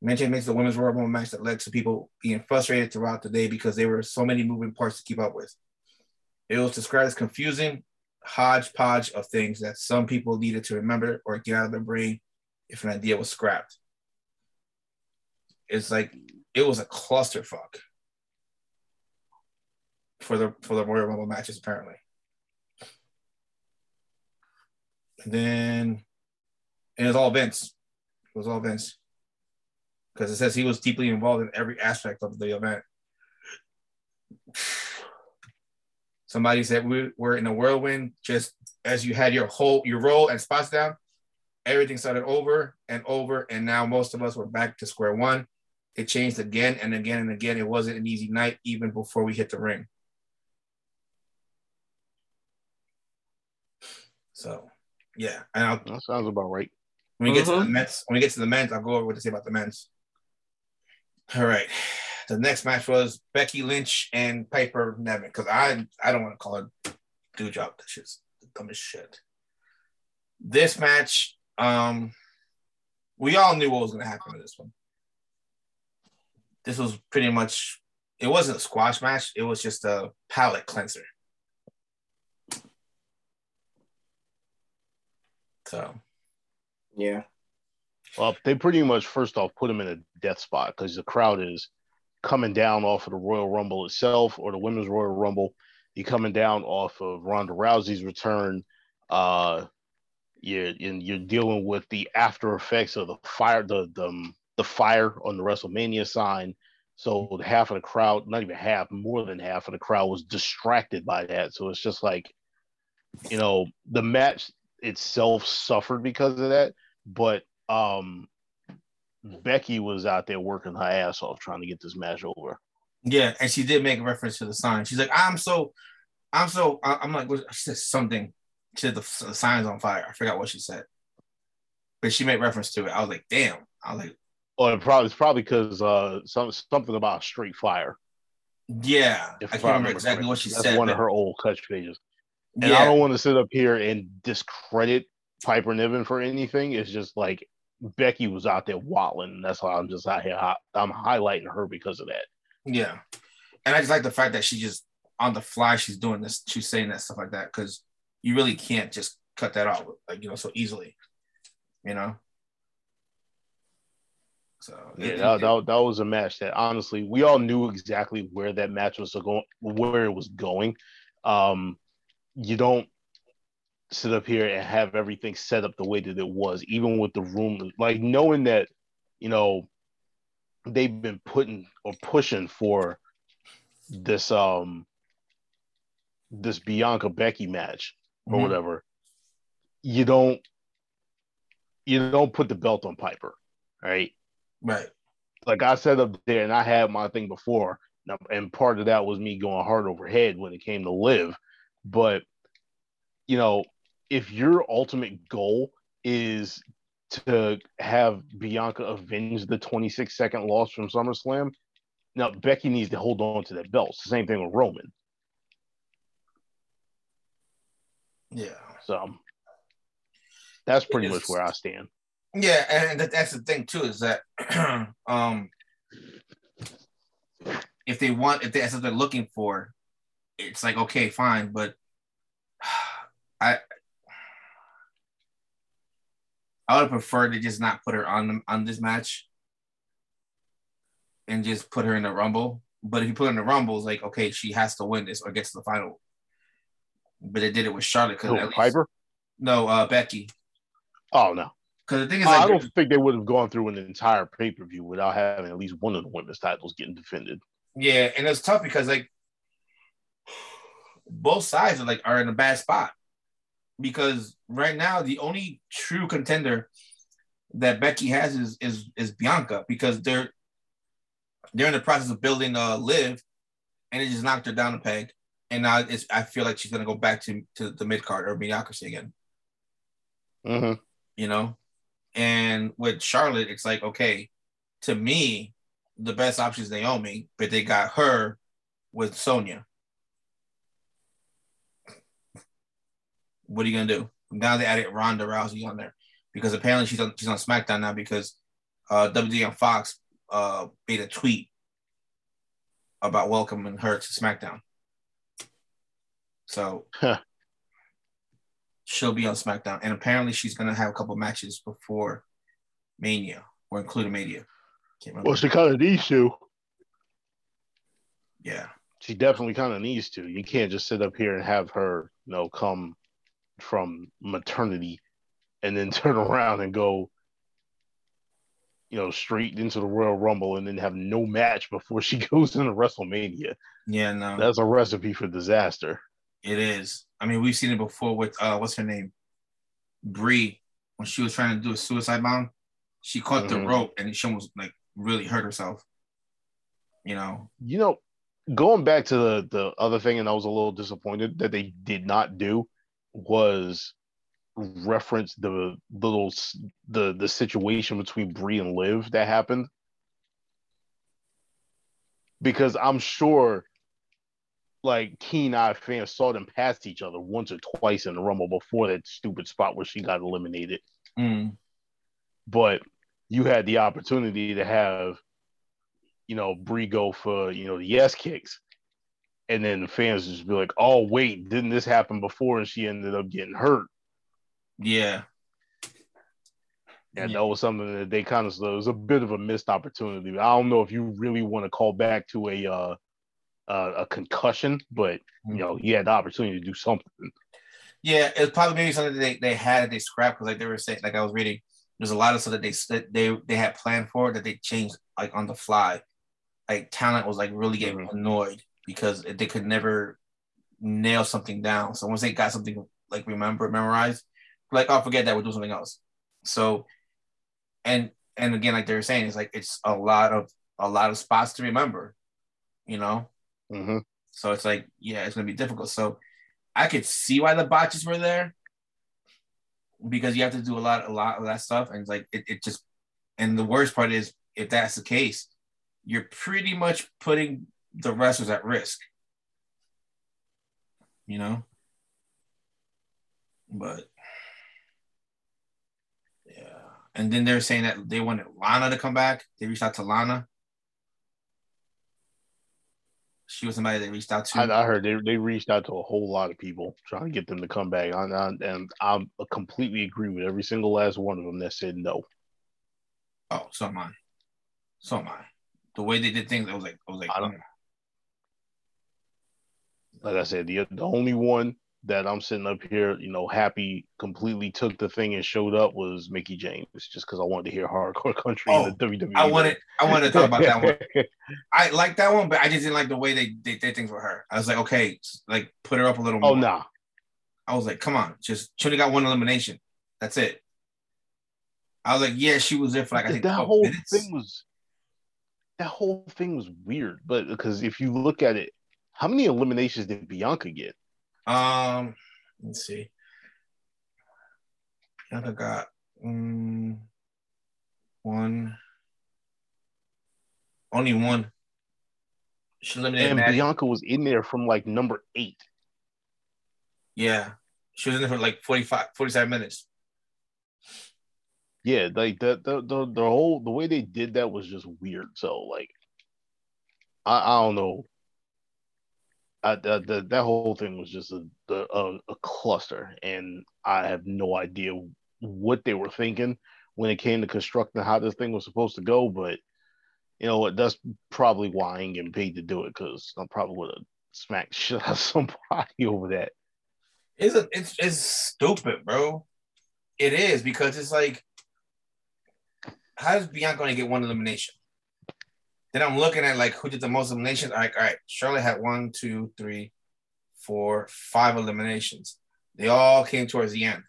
mentioned makes the women's Royal Rumble match that led to people being frustrated throughout the day because there were so many moving parts to keep up with. It was described as confusing hodgepodge of things that some people needed to remember or get out of their brain if an idea was scrapped. It's like it was a clusterfuck for the for the Royal Rumble matches apparently. And then and it was all Vince. It was all Vince because it says he was deeply involved in every aspect of the event. Somebody said we were in a whirlwind, just as you had your whole your role and spots down, everything started over and over, and now most of us were back to square one. It changed again and again and again. It wasn't an easy night even before we hit the ring. So, yeah. And I'll, that sounds about right. When we, mm-hmm. get to the men's, when we get to the men's, I'll go over what to say about the men's. All right. The next match was Becky Lynch and Piper Niven. Because I, I don't want to call her dude job. That shit's the dumbest shit. This match, um, we all knew what was going to happen with this one. This was pretty much, it wasn't a squash match. It was just a palate cleanser. So. Yeah. Well, they pretty much, first off, put him in a death spot because the crowd is coming down off of the Royal Rumble itself or the Women's Royal Rumble. You're coming down off of Ronda Rousey's return. Uh, you're, and you're dealing with the after effects of the fire, the, the, the fire on the WrestleMania sign. So half of the crowd, not even half, more than half of the crowd was distracted by that. So it's just like, you know, the match itself suffered because of that. But um, Becky was out there working her ass off trying to get this match over. Yeah, and she did make a reference to the sign. She's like, I'm so, I'm so, I'm like, what? She said something. She said the sign's on fire. I forgot what she said. But she made reference to it. I was like, damn. I was like, oh, it probably, it's probably because uh, some, something about street fire. Yeah, if I can't I remember exactly correctly. What she That's said. That's one but... of her old touch pages. And yeah. I don't want to sit up here and discredit Piper Niven for anything. It's just like Becky was out there waddling. And that's why I'm just out here. I'm highlighting her because of that. Yeah. And I just like the fact that she just, on the fly, she's doing this. She's saying that stuff like that because you really can't just cut that out, like, you know, so easily, you know? So yeah, that, that, that was a match that honestly we all knew exactly where that match was going, where it was going. Um, you don't sit up here and have everything set up the way that it was, even with the room, like knowing that, you know, they've been putting or pushing for this um this Bianca Becky match or mm-hmm. whatever. You don't you don't put the belt on Piper, right? Right. Like I said up there, and I had my thing before, and part of that was me going hard overhead when it came to Liv. But, you know, if your ultimate goal is to have Bianca avenge the twenty-six second loss from SummerSlam, now Becky needs to hold on to that belt. It's the same thing with Roman. Yeah. So that's pretty much where I stand. Yeah, and that's the thing too, is that um, if they want, if that's what they're looking for, it's like, okay, fine, but I I would have preferred to just not put her on on this match and just put her in the Rumble. But if you put her in the Rumble, it's like, okay, she has to win this or gets to the final. But they did it with Charlotte. Who, at least, Piper? No, uh, Becky. Oh, no. Because the thing is, like, I don't think they would have gone through an entire pay-per-view without having at least one of the women's titles getting defended. Yeah, and it's tough because like both sides are like are in a bad spot because right now the only true contender that Becky has is is, is Bianca because they're they're in the process of building a uh, Liv, and it just knocked her down a peg. and now it's, I feel like she's going to go back to, to the mid-card or mediocrity again. Mm-hmm. You know? And with Charlotte, it's like, okay, to me, the best option is Naomi, but they got her with Sonya. What are you going to do? Now they added Ronda Rousey on there because apparently she's on, she's on SmackDown now because uh, W W E and Fox uh, made a tweet about welcoming her to SmackDown. So huh. she'll be on SmackDown. And apparently she's going to have a couple matches before Mania or including Mania. Well, she kind of needs to. Yeah. She definitely kind of needs to. You can't just sit up here and have her, you know, come from maternity and then turn around and go, you know, straight into the Royal Rumble and then have no match before she goes into WrestleMania. Yeah, no. That's a recipe for disaster. It is. I mean, we've seen it before with, uh, what's her name? Brie, when she was trying to do a suicide bomb, she caught mm-hmm. the rope and she almost, like, really hurt herself. You know? You know, going back to the, the other thing, and I was a little disappointed that they did not do, was reference the little the the situation between Brie and Liv that happened, because I'm sure like keen-eyed fans saw them pass each other once or twice in the Rumble before that stupid spot where she got eliminated. Mm. But you had the opportunity to have, you know, Brie go for, you know, the yes kicks, and then the fans just be like, "Oh wait, didn't this happen before?" And she ended up getting hurt. Yeah. And yeah. that was something that they kind of, it was a bit of a missed opportunity. I don't know if you really want to call back to a uh, uh, a concussion, but, you know, he had the opportunity to do something. Yeah, it's probably maybe something that they, they had and they scrapped, because like they were saying, like I was reading, there's a lot of stuff that they that they they had planned for that they changed like on the fly. Like talent was like really getting mm-hmm. annoyed because they could never nail something down. So once they got something like remember memorized, like, oh, forget that, we'll do something else. So, and and again, like they were saying, it's like it's a lot of a lot of spots to remember, you know. Mm-hmm. So it's like, yeah, it's gonna be difficult. So I could see why the botches were there, because you have to do a lot, a lot of that stuff, and it's like it, it just. And the worst part is, if that's the case, you're pretty much putting the wrestlers at risk, you know. But. And then they're saying that they wanted Lana to come back. They reached out to Lana. She was somebody they reached out to. I, I heard they, they reached out to a whole lot of people trying to get them to come back. I, I, and I completely agree with every single last one of them that said no. Oh, so am I. So am I. The way they did things, I was like, I was like, I don't. Like I said, the the only one that I'm sitting up here, you know, happy completely took the thing and showed up was Mickie James, just because I wanted to hear hardcore country oh, in the W W E. I wanted, I wanted to talk about that one. I like that one, but I just didn't like the way they, they did things with her. I was like, okay, like put her up a little more. Oh, nah. I was like, come on, just she only got one elimination. That's it. I was like, yeah, she was there for like, I think that whole minutes. thing was, that whole thing was weird, but because if you look at it, how many eliminations did Bianca get? Um, let's see. Bianca got um, one, only one. She eliminated. And Maddie. Bianca was in there from like number eight. Yeah, she was in there for like forty-five, forty-seven minutes. Yeah, like the the the, the whole the way they did that was just weird. So like, I, I don't know. I, the, the, that whole thing was just a, a a cluster, and I have no idea what they were thinking when it came to constructing how this thing was supposed to go. But you know what? That's probably why I ain't getting paid to do it, because I probably would have smacked shit out of somebody over that. It's a, it's it's stupid, bro. It is, because it's like, how is Bianca going to get one elimination? Then I'm looking at like who did the most eliminations. Like, all right, Charlotte had one, two, three, four, five eliminations. They all came towards the end.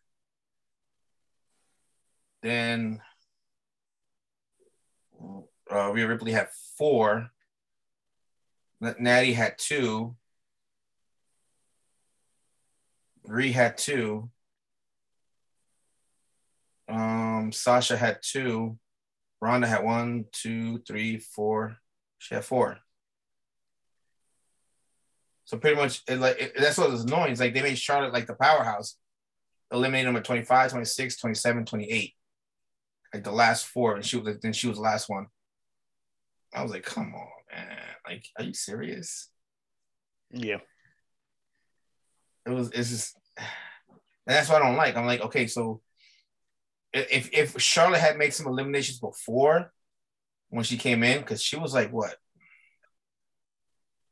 Then uh, Rhea Ripley had four. Natty had two. Rhea had two. Um, Sasha had two. Ronda had one, two, three, four. She had four. So pretty much, it, like it, that's what was annoying. It's like they made Charlotte like the powerhouse, eliminating them at twenty-five, twenty-six, twenty-seven, twenty-eight. Like the last four, and she was then she was the last one. I was like, come on, man. Like, are you serious? Yeah. It was, it's just, and that's what I don't like. I'm like, okay, so if if Charlotte had made some eliminations before when she came in, because she was like, what?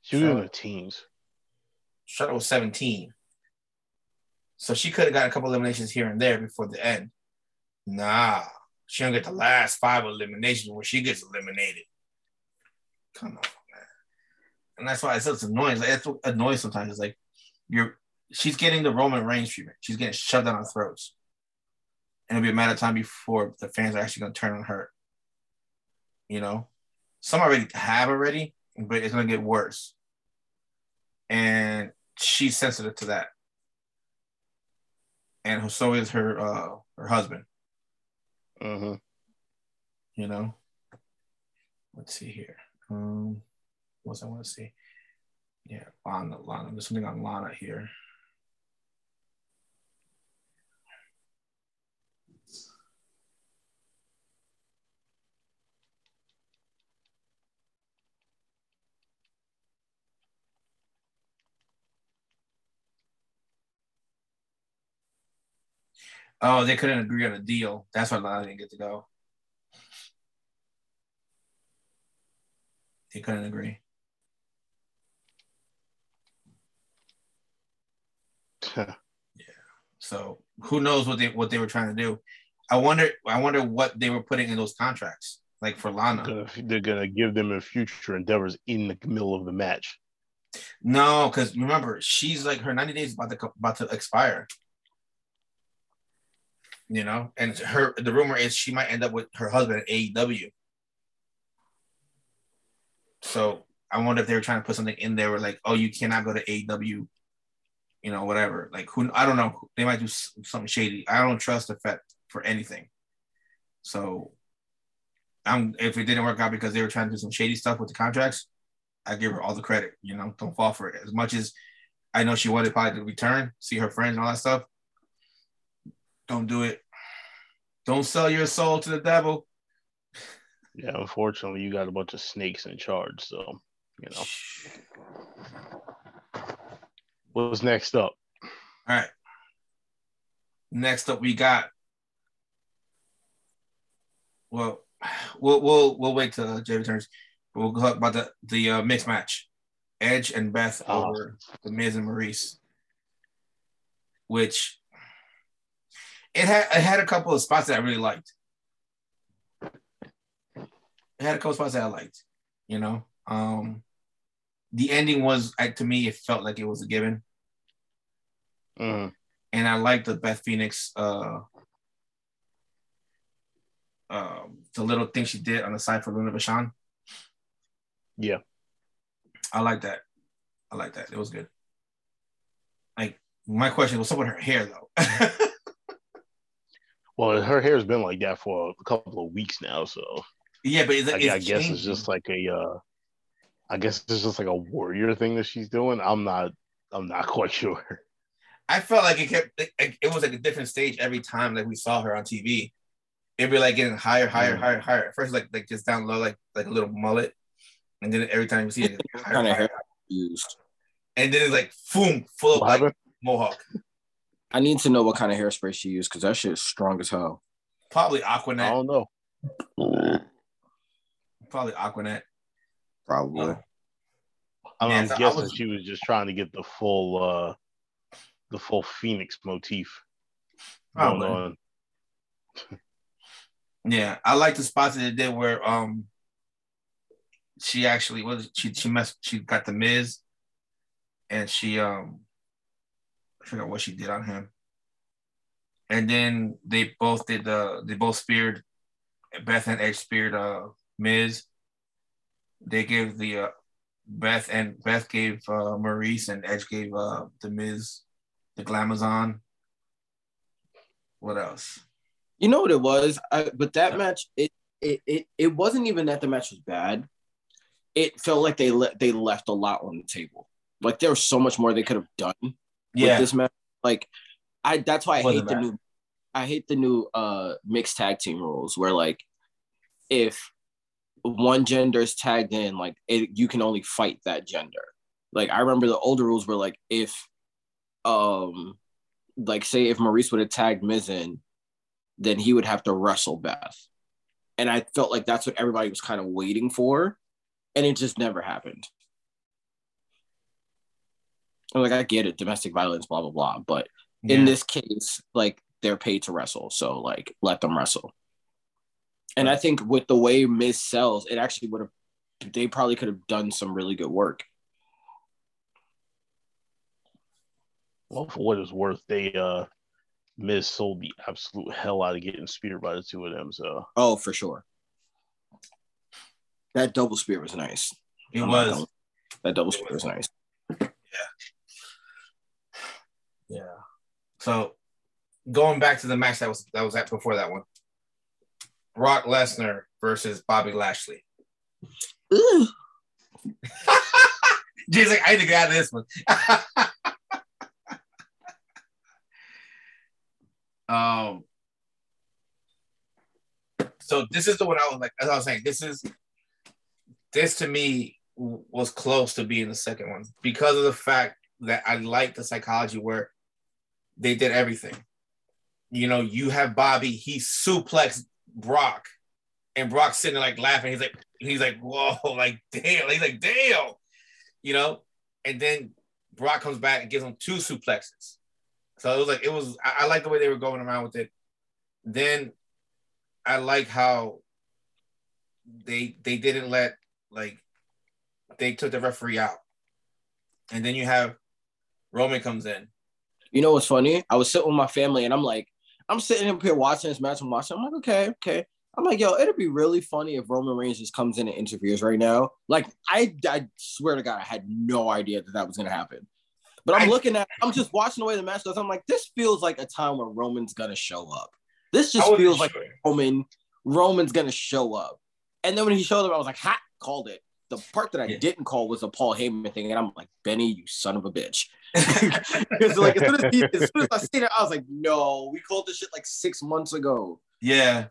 She was in the teens. Charlotte was seventeen. So she could have got a couple eliminations here and there before the end. Nah, she don't get the last five eliminations when she gets eliminated. Come on, man. And that's why it's such annoying. Like, that's what annoys sometimes. It's like, you're, she's getting the Roman Reigns treatment. She's getting shoved down our throats. And it'll be a matter of time before the fans are actually going to turn on her. You know? Some already have already, but it's going to get worse. And she's sensitive to that. And so is her uh, her husband. Mm-hmm. You know? Let's see here. Um, what else I want to see? Yeah, Lana, Lana. There's something on Lana here. Oh, they couldn't agree on a deal. That's why Lana didn't get to go. They couldn't agree. Huh. Yeah. So who knows what they what they were trying to do? I wonder. I wonder what they were putting in those contracts. Like for Lana, they're gonna, they're gonna give them in future endeavors in the middle of the match. No, because remember, she's like her ninety days about to about to expire. You know, and her the rumor is she might end up with her husband at A E W. So I wonder if they were trying to put something in there where like, oh, you cannot go to A E W, you know, whatever. Like, who, I don't know. They might do something shady. I don't trust the F E T for anything. So I'm, if it didn't work out because they were trying to do some shady stuff with the contracts, I give her all the credit, you know, don't fall for it. As much as I know she wanted probably to return, see her friends and all that stuff, don't do it. Don't sell your soul to the devil. Yeah, unfortunately, you got a bunch of snakes in charge, so, you know. What's next up? All right. Next up, we got... Well, we'll we'll, we'll wait till Jay returns. We'll talk about the, the uh, mixed match. Edge and Beth oh. over The Miz and Maurice, which... It had it had a couple of spots that I really liked. It had a couple of spots that I liked, you know. Um, the ending was, to me, it felt like it was a given. Mm. And I liked the Beth Phoenix, uh, uh, the little thing she did on the side for Luna Vachon. Yeah. I like that. I like that. It was good. Like, my question was, what's up with her hair, though? Well, her hair's been like that for a couple of weeks now, so yeah. But it's, I, it's I guess changing. It's just like a, uh, I guess it's just like a warrior thing that she's doing. I'm not, I'm not quite sure. I felt like it kept, it, it was like a different stage every time that like we saw her on T V. It'd be like getting higher, higher, mm. higher, higher. At first, like like just down low, like like a little mullet, and then every time we see it, it's higher, higher. Used. And then it's like boom, full of like mohawk. I need to know what kind of hairspray she used because that shit is strong as hell. Probably Aquanet. I don't know. Probably Aquanet. Probably. I'm, yeah, I'm guessing I was... she was just trying to get the full, uh, the full Phoenix motif. Probably. Going on. Yeah, I like the spots that it did where um, she actually was she she messed she got the Miz, and she um. I forgot what she did on him, and then they both did the. They both speared. Beth and Edge speared uh, Miz. They gave the uh, Beth and Beth gave uh, Maurice, and Edge gave uh, the Miz the Glamazon. What else? You know what it was? I, but that yeah. match, it, it it it wasn't even that the match was bad. It felt like they le- they left a lot on the table. Like there was so much more they could have done yeah. with this match. Like I that's why I hate the bad. new I hate the new uh, mixed tag team rules where like if one gender is tagged in, like it, you can only fight that gender. Like I remember the older rules were like if um like say if Maurice would have tagged Miz in, then he would have to wrestle Beth. And I felt like that's what everybody was kind of waiting for. And it just never happened. I'm like, I get it, domestic violence, blah, blah, blah. But yeah. in this case, like, they're paid to wrestle. So, like, let them wrestle. And right. I think with the way Miz sells, it actually would have, they probably could have done some really good work. Well, for what it's worth, they, uh, Miz sold the absolute hell out of getting speared by the two of them. So, oh, for sure, that double spear was nice. It I'm was gonna, that double spear was. was nice. Yeah, yeah. So, going back to the match that was that was at before that one, Brock Lesnar versus Bobby Lashley. Ooh, Jay's like, I need to get out of this one. Um. So this is the one I was like, as I was saying, this is this to me was close to being the second one because of the fact that I like the psychology where they did everything. You know, you have Bobby, he suplexed Brock, and Brock's sitting there like laughing. He's like, he's like, whoa, like damn, he's like damn, you know. And then Brock comes back and gives him two suplexes. So it was like, it was, I, I like the way they were going around with it. Then I like how they they didn't let, like, they took the referee out. And then you have Roman comes in. You know what's funny? I was sitting with my family and I'm like, I'm sitting up here watching this match and watching. I'm like, okay, okay. I'm like, yo, it'd be really funny if Roman Reigns just comes in and interviews right now. Like, I, I swear to God, I had no idea that that was going to happen. But I'm looking at, I'm just watching the way the match goes. I'm like, this feels like a time where Roman's going to show up. This just feels like Roman, Roman's going to show up. And then when he showed up, I was like, ha, called it. The part that I yeah. didn't call was the Paul Heyman thing. And I'm like, Benny, you son of a bitch. Because like, as soon as, he, as soon as I seen it, I was like, no, we called this shit like six months ago. Yeah.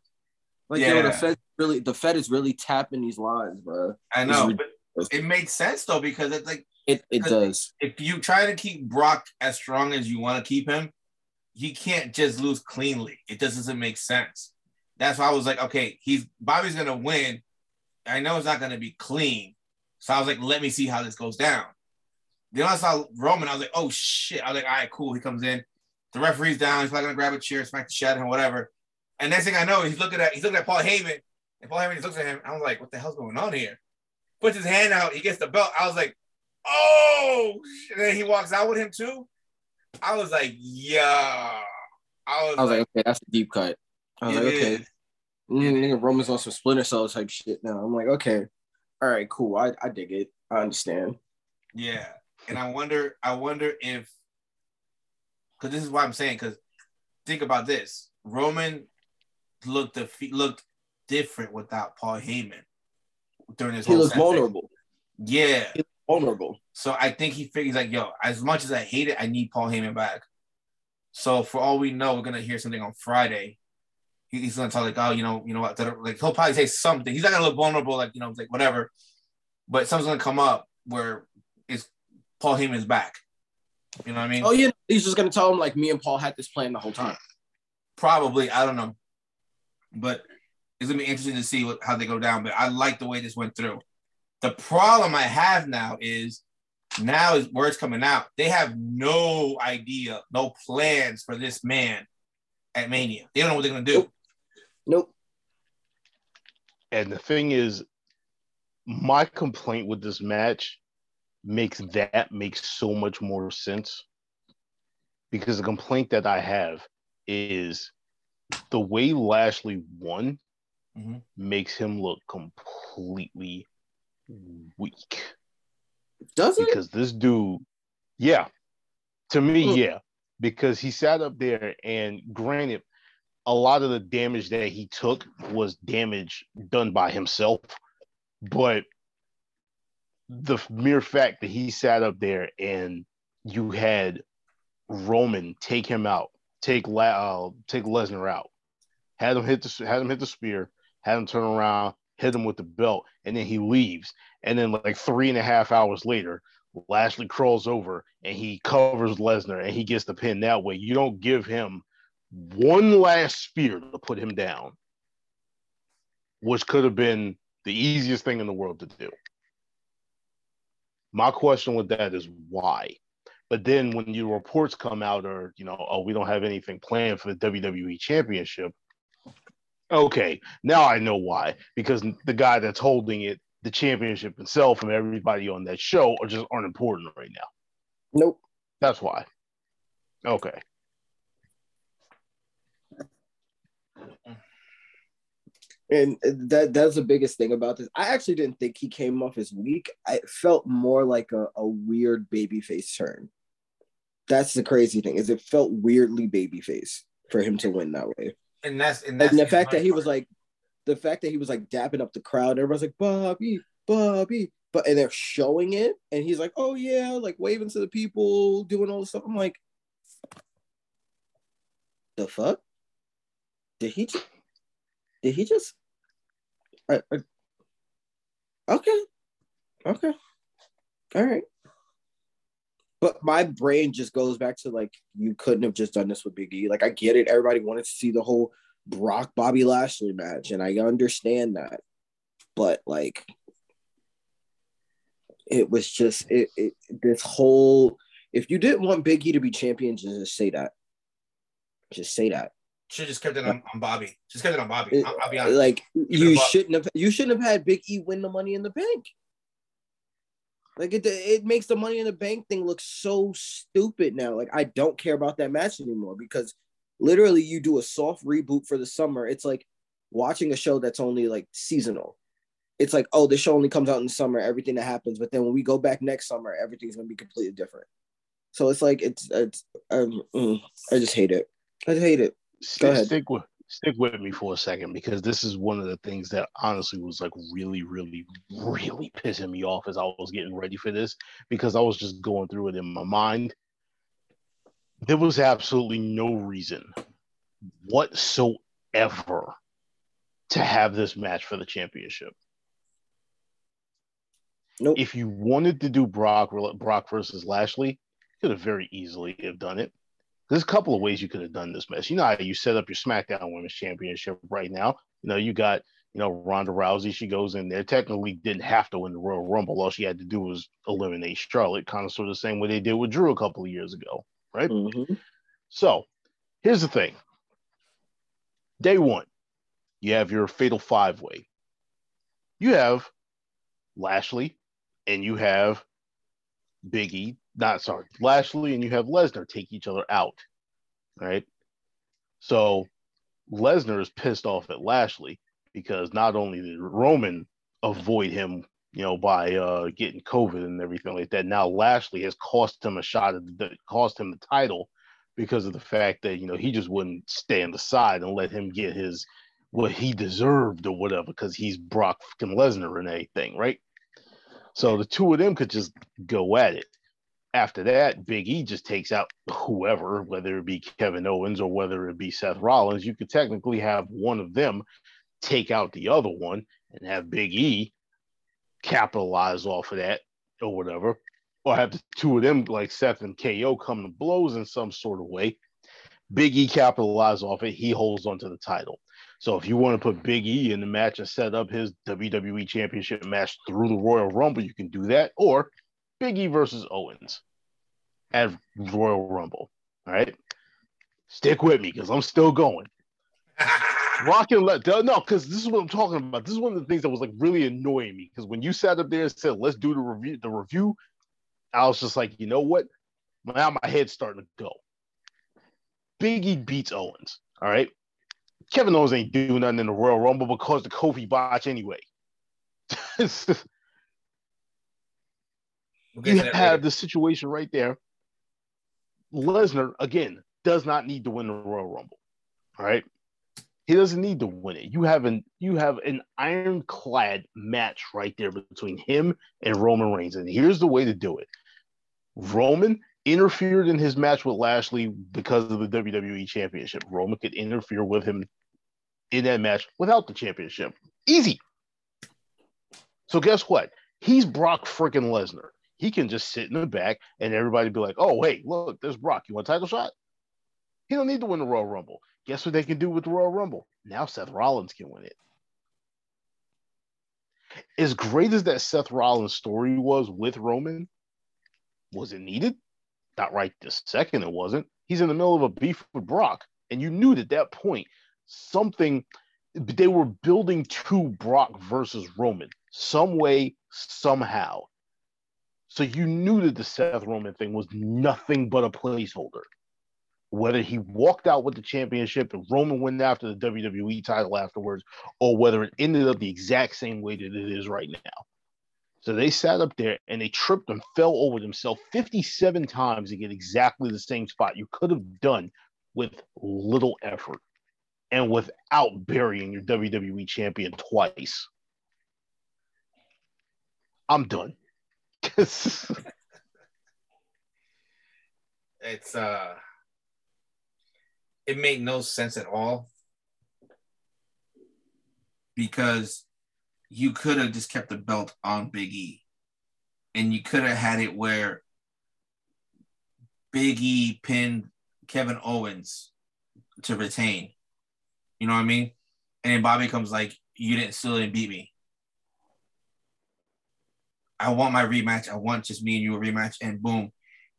Like, yeah. You know, the Fed, really, the Fed is really tapping these lines, bro. I know. But it makes sense, though, because it's like, It it does. If you try to keep Brock as strong as you want to keep him, he can't just lose cleanly. It just doesn't make sense. That's why I was like, okay, he's Bobby's gonna win. I know it's not gonna be clean, so I was like, let me see how this goes down. Then I saw Roman. I was like, oh shit. I was like, all right, cool. He comes in. The referee's down. He's probably gonna grab a chair, smack the shit out of him, whatever. And next thing I know, he's looking at he's looking at Paul Heyman, and Paul Heyman just looks at him. I was like, what the hell's going on here? Puts his hand out. He gets the belt. I was like, oh, and then he walks out with him too. I was like, yeah. I was, I was like, like, okay, that's a deep cut. I was like, okay. Mm, Roman's on some Splinter Cell type shit now. I'm like, okay, all right, cool. I, I dig it. I understand. Yeah, and I wonder, I wonder if, because this is why I'm saying, because think about this: Roman looked defe- looked different without Paul Heyman during his. He looked vulnerable. Yeah. He- Vulnerable. So I think he figures like, yo, as much as I hate it, I need Paul Heyman back. So for all we know, we're gonna hear something on Friday. He, he's gonna tell like, oh, you know, you know what? Like he'll probably say something. He's not gonna look vulnerable, like you know, like whatever. But something's gonna come up where it's Paul Heyman's back. You know what I mean? Oh yeah, he's just gonna tell him like, me and Paul had this plan the whole time. Probably, I don't know. But it's gonna be interesting to see what, how they go down. But I like the way this went through. The problem I have now is now is word's coming out. They have no idea, no plans for this man at Mania. They don't know what they're going to do. Nope. nope. And the thing is, my complaint with this match makes that make so much more sense. Because the complaint that I have is the way Lashley won mm-hmm. makes him look completely weak. Does it? Because this dude, yeah. To me, mm. yeah. because he sat up there and granted, a lot of the damage that he took was damage done by himself, but the mere fact that he sat up there and you had Roman take him out, take La- uh, take Lesnar out, had him hit the had him hit the spear, had him turn around, hit him with the belt, and then he leaves. And then like three and a half hours later, Lashley crawls over and he covers Lesnar and he gets the pin that way. You don't give him one last spear to put him down, which could have been the easiest thing in the world to do. My question with that is why? But then when your reports come out or, you know, oh, we don't have anything planned for the W W E Championship. Okay, now I know why. Because the guy that's holding it, the championship itself and everybody on that show are just aren't important right now. Nope. That's why. Okay. And that that's the biggest thing about this. I actually didn't think he came off as weak. I felt more like a, a weird babyface turn. That's the crazy thing, is it felt weirdly babyface for him to win that way. And that's and, that's and the fact that he part. was like, the fact that he was like dapping up the crowd. Everybody's like, Bobby, Bobby, but and they're showing it, and he's like, oh yeah, like waving to the people, doing all this stuff. I'm like, the fuck? Did he? T- Did he just? I, I, okay, okay, all right. But my brain just goes back to like, you couldn't have just done this with Big E. Like, I get it. Everybody wanted to see the whole Brock Bobby Lashley match, and I understand that. But like, it was just it. it this whole, if you didn't want Big E to be champion, just say that. Just say that. Should just kept it on, on Bobby. Just kept it on Bobby. I'll, I'll be honest. Like you shouldn't have. You shouldn't have had Big E win the Money in the Bank. Like it, it makes the Money in the Bank thing look so stupid now. Like I don't care about that match anymore because literally you do a soft reboot for the summer. It's like watching a show that's only like seasonal. It's like, oh, this show only comes out in the summer. Everything that happens, but then when we go back next summer, everything's gonna be completely different. So it's like it's. it's um, mm, I just hate it. I just hate it. Stick, stick with stick with me for a second because this is one of the things that honestly was like really, really, really pissing me off as I was getting ready for this because I was just going through it in my mind. There was absolutely no reason whatsoever to have this match for the championship. Nope. If you wanted to do Brock Brock versus Lashley, you could have very easily have done it. There's a couple of ways you could have done this match. You know how you set up your SmackDown Women's Championship right now. You know, you got, you know, Ronda Rousey. She goes in there. Technically didn't have to win the Royal Rumble. All she had to do was eliminate Charlotte, kind of sort of the same way they did with Drew a couple of years ago, right? Mm-hmm. So here's the thing. Day one, you have your Fatal Five-Way. You have Lashley and you have Big E. Not sorry, Lashley and you have Lesnar take each other out, right? So Lesnar is pissed off at Lashley because not only did Roman avoid him, you know, by uh, getting COVID and everything like that. Now Lashley has cost him a shot at the cost him the title because of the fact that you know he just wouldn't stand aside and let him get his what he deserved or whatever because he's Brock fucking Lesnar and everything, right? So the two of them could just go at it. After that, Big E just takes out whoever, whether it be Kevin Owens or whether it be Seth Rollins. You could technically have one of them take out the other one and have Big E capitalize off of that or whatever. Or have the two of them, like Seth and K O, come to blows in some sort of way. Big E capitalizes off it. He holds onto the title. So if you want to put Big E in the match and set up his W W E Championship match through the Royal Rumble, you can do that. Or Big E versus Owens at Royal Rumble. All right. Stick with me because I'm still going. Rock and let no, because this is what I'm talking about. This is one of the things that was like really annoying me. Because when you sat up there and said, let's do the review, the review, I was just like, you know what? Now my head's starting to go. Big E beats Owens. All right. Kevin Owens ain't doing nothing in the Royal Rumble because the Kofi botch anyway. We'll you have later. The situation right there. Lesnar, again, does not need to win the Royal Rumble. All right. He doesn't need to win it. You have an you have an ironclad match right there between him and Roman Reigns. And here's the way to do it. Roman interfered in his match with Lashley because of the W W E Championship. Roman could interfere with him in that match without the championship. Easy. So guess what? He's Brock freaking Lesnar. He can just sit in the back and everybody be like, oh, hey, look, there's Brock. You want a title shot? He don't need to win the Royal Rumble. Guess what they can do with the Royal Rumble? Now Seth Rollins can win it. As great as that Seth Rollins story was with Roman, was it needed? Not right this second, it wasn't. He's in the middle of a beef with Brock. And you knew that at that point, something, they were building to Brock versus Roman. Some way, somehow. So you knew that the Seth Roman thing was nothing but a placeholder. Whether he walked out with the championship and Roman went after the W W E title afterwards, or whether it ended up the exact same way that it is right now. So they sat up there and they tripped and fell over themselves fifty-seven times to get exactly the same spot you could have done with little effort and without burying your W W E champion twice. I'm done. It's, uh, it made no sense at all, because you could have just kept the belt on Big E, and you could have had it where Big E pinned Kevin Owens to retain. You know what I mean? And then Bobby comes like, you didn't still didn't beat me. I want my rematch. I want just me and you a rematch, and boom,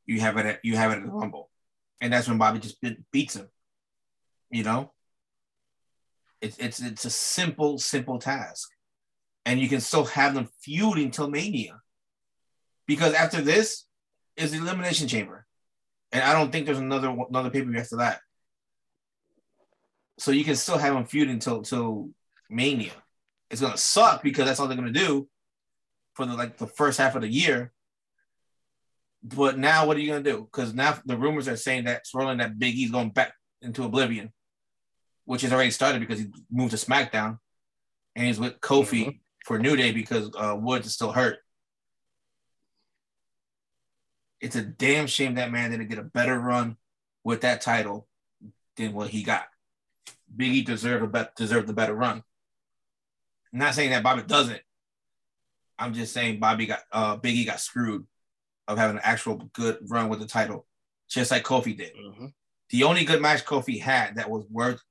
you have it at, you have it at the Rumble. And that's when Bobby just beats him. You know, it's it's it's a simple, simple task. And you can still have them feud until Mania. Because after this is the Elimination Chamber. And I don't think there's another another pay-per-view after that. So you can still have them feud until, until Mania. It's going to suck because that's all they're going to do for the, like, the first half of the year. But now what are you going to do? Because now the rumors are saying that swirling that Big E's going back into Oblivion, which has already started because he moved to SmackDown. And he's with Kofi mm-hmm. for New Day because uh, Woods is still hurt. It's a damn shame that man didn't get a better run with that title than what he got. Big E deserved a be- deserved the better run. I'm not saying that Bobby doesn't. I'm just saying Bobby got uh, Big E got screwed of having an actual good run with the title, just like Kofi did. Mm-hmm. The only good match Kofi had that was worth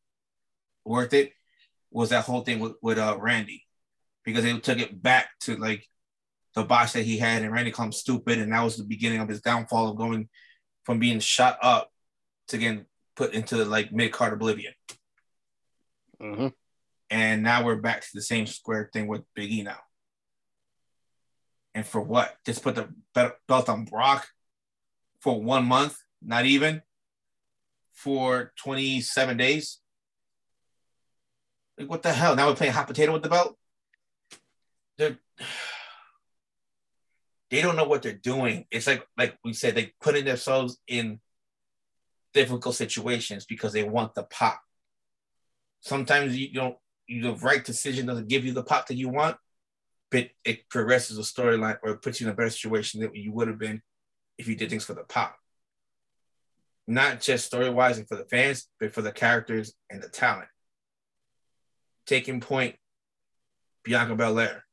worth it was that whole thing with, with uh, Randy, because they took it back to like the botch that he had, and Randy called him stupid, and that was the beginning of his downfall of going from being shot up to getting put into like mid-card Oblivion. Mm-hmm. And now we're back to the same square thing with Big E now. And for what? Just put the belt on Brock for one month, not even, for twenty-seven days. Like, what the hell? Now we're playing hot potato with the belt? They're, they don't know what they're doing. It's like like we said, they're putting themselves in difficult situations because they want the pop. Sometimes you don't, you, the right decision doesn't give you the pop that you want, but it progresses the storyline or it puts you in a better situation than you would have been if you did things for the pop. Not just story-wise and for the fans, but for the characters and the talent. Taking point, Bianca Belair.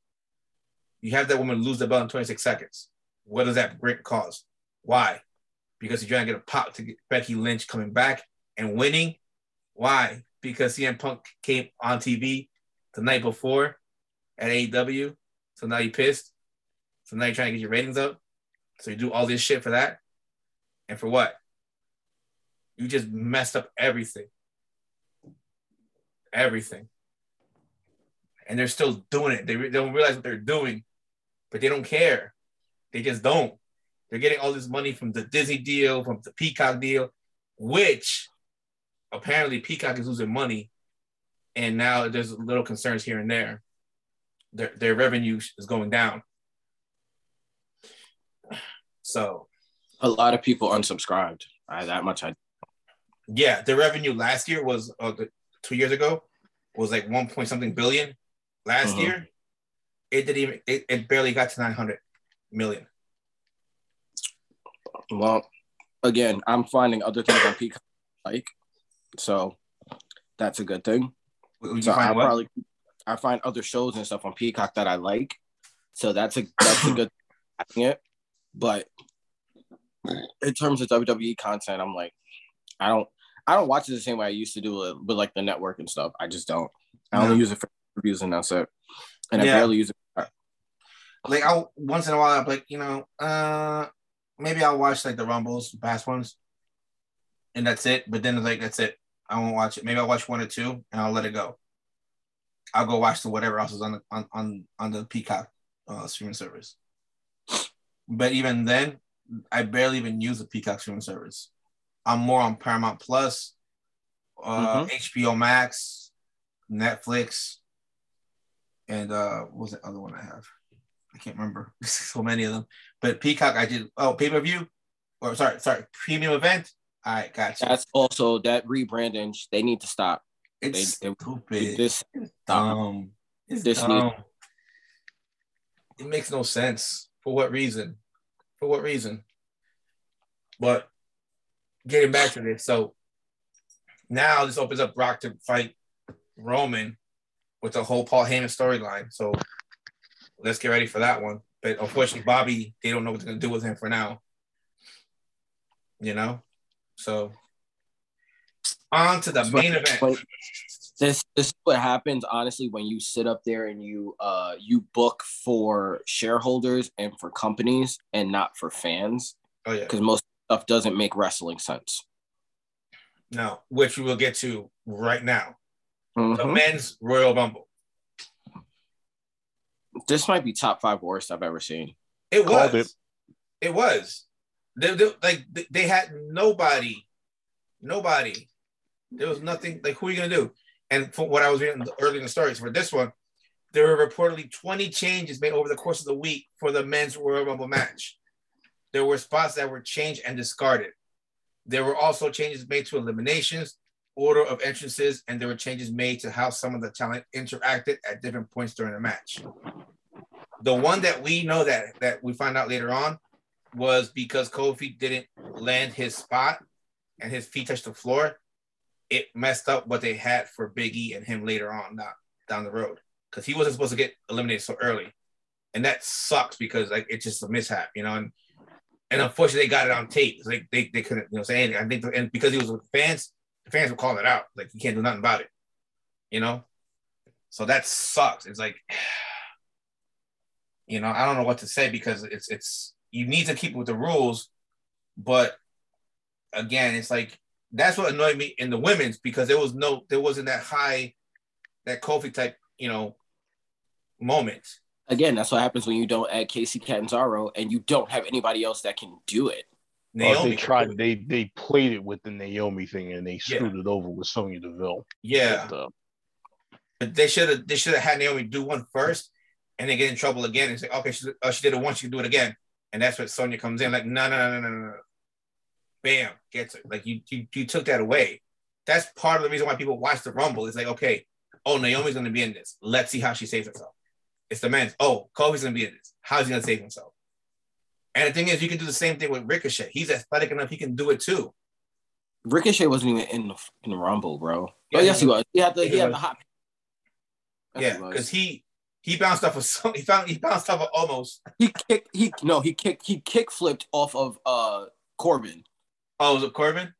You have that woman lose the belt in twenty-six seconds. What does that break cause? Why? Because you're trying to get a pop to get Becky Lynch coming back and winning. Why? Because C M Punk came on T V the night before at A E W. So now you're pissed. So now you're trying to get your ratings up. So you do all this shit for that. And for what? You just messed up everything. Everything. And they're still doing it. They, re- they don't realize what they're doing, but they don't care. They just don't. They're getting all this money from the Disney deal, from the Peacock deal, which apparently Peacock is losing money. And now there's little concerns here and there. Their, their revenue is going down. So a lot of people unsubscribed. I, that much I do. Yeah, the revenue last year was uh, the, two years ago was like one point something billion. Last uh-huh. year, it didn't even it, it barely got to nine hundred million. Well, again, I'm finding other things on Peacock like, so that's a good thing. Would you so find I what? probably I find other shows and stuff on Peacock that I like, so that's a that's a good thing. It, but in terms of W W E content, I'm like, I don't I don't watch it the same way I used to do with, with like the network and stuff. I just don't. I no. only use it for reviews and that's it. And yeah. I barely use it. For- like I once in a while, I'm like, you know, uh, maybe I'll watch like the Rumbles, the past ones, and that's it. But then like that's it. I won't watch it. Maybe I'll watch one or two and I'll let it go. I'll go watch the whatever else is on the on on, on the Peacock uh, streaming service. But even then, I barely even use the Peacock streaming service. I'm more on Paramount Plus, uh, mm-hmm. H B O Max, Netflix, and uh, what was the other one I have? I can't remember. So many of them. But Peacock, I did. Oh, pay per view, or sorry, sorry, premium event. All right, gotcha. That's also that rebranding. They need to stop. It's they, stupid. This dumb. It's this dumb. Need- it makes no sense. For what reason? For what reason? But getting back to this, so now this opens up Brock to fight Roman with the whole Paul Heyman storyline. So let's get ready for that one. But unfortunately, Bobby, they don't know what they're going to do with him for now. You know? So on to the main event. This, this is what happens, honestly, when you sit up there and you uh, you book for shareholders and for companies and not for fans. Oh, yeah. Because most stuff doesn't make wrestling sense. No, which we will get to right now. Mm-hmm. The men's Royal Rumble. This might be top five worst I've ever seen. It was. It. it was. They, they, like they had nobody, nobody. There was nothing. Like, who are you gonna do? And from what I was reading earlier in the stories for this one, there were reportedly twenty changes made over the course of the week for the men's Royal Rumble match. There were spots that were changed and discarded. There were also changes made to eliminations, order of entrances, and there were changes made to how some of the talent interacted at different points during the match. The one that we know that, that we find out later on was because Kofi didn't land his spot and his feet touched the floor, it messed up what they had for Big E and him later on not down the road because he wasn't supposed to get eliminated so early. And that sucks because like it's just a mishap, you know, and And unfortunately, they got it on tape. It's like they, they couldn't, you know, say anything. I think, the, and because he was with the fans, the fans were calling it out. Like you can't do nothing about it, you know. So that sucks. It's like, you know, I don't know what to say because it's it's you need to keep with the rules, but again, it's like that's what annoyed me in the women's because there was no, there wasn't that high, that Kofi type, you know, moment. Again, that's what happens when you don't add Casey Catanzaro and you don't have anybody else that can do it. Naomi oh, they tried. They they played it with the Naomi thing and they screwed yeah. it over with Sonya Deville. Yeah, but, uh, but they should have. They should have had Naomi do one first, and then get in trouble again and say, "Okay, she, oh, she did it once. She can do it again." And that's what Sonya comes in like, "No, no, no, no, no, no!" Bam, gets it. Like you, you, you took that away. That's part of the reason why people watch the Rumble. It's like, okay, oh, Naomi's going to be in this. Let's see how she saves herself. It's the men's. Oh, Kofi's going to be in this. How's he going to save himself? And the thing is, you can do the same thing with Ricochet. He's athletic enough. He can do it too. Ricochet wasn't even in the, in the Rumble, bro. Yeah, oh, yes, he was. He had the, he he had the hot. That's yeah, because he he bounced off of some, he found he bounced off of almost. He kicked. He no. He kicked. He kick flipped off of uh Corbin. Oh, was it Corbin?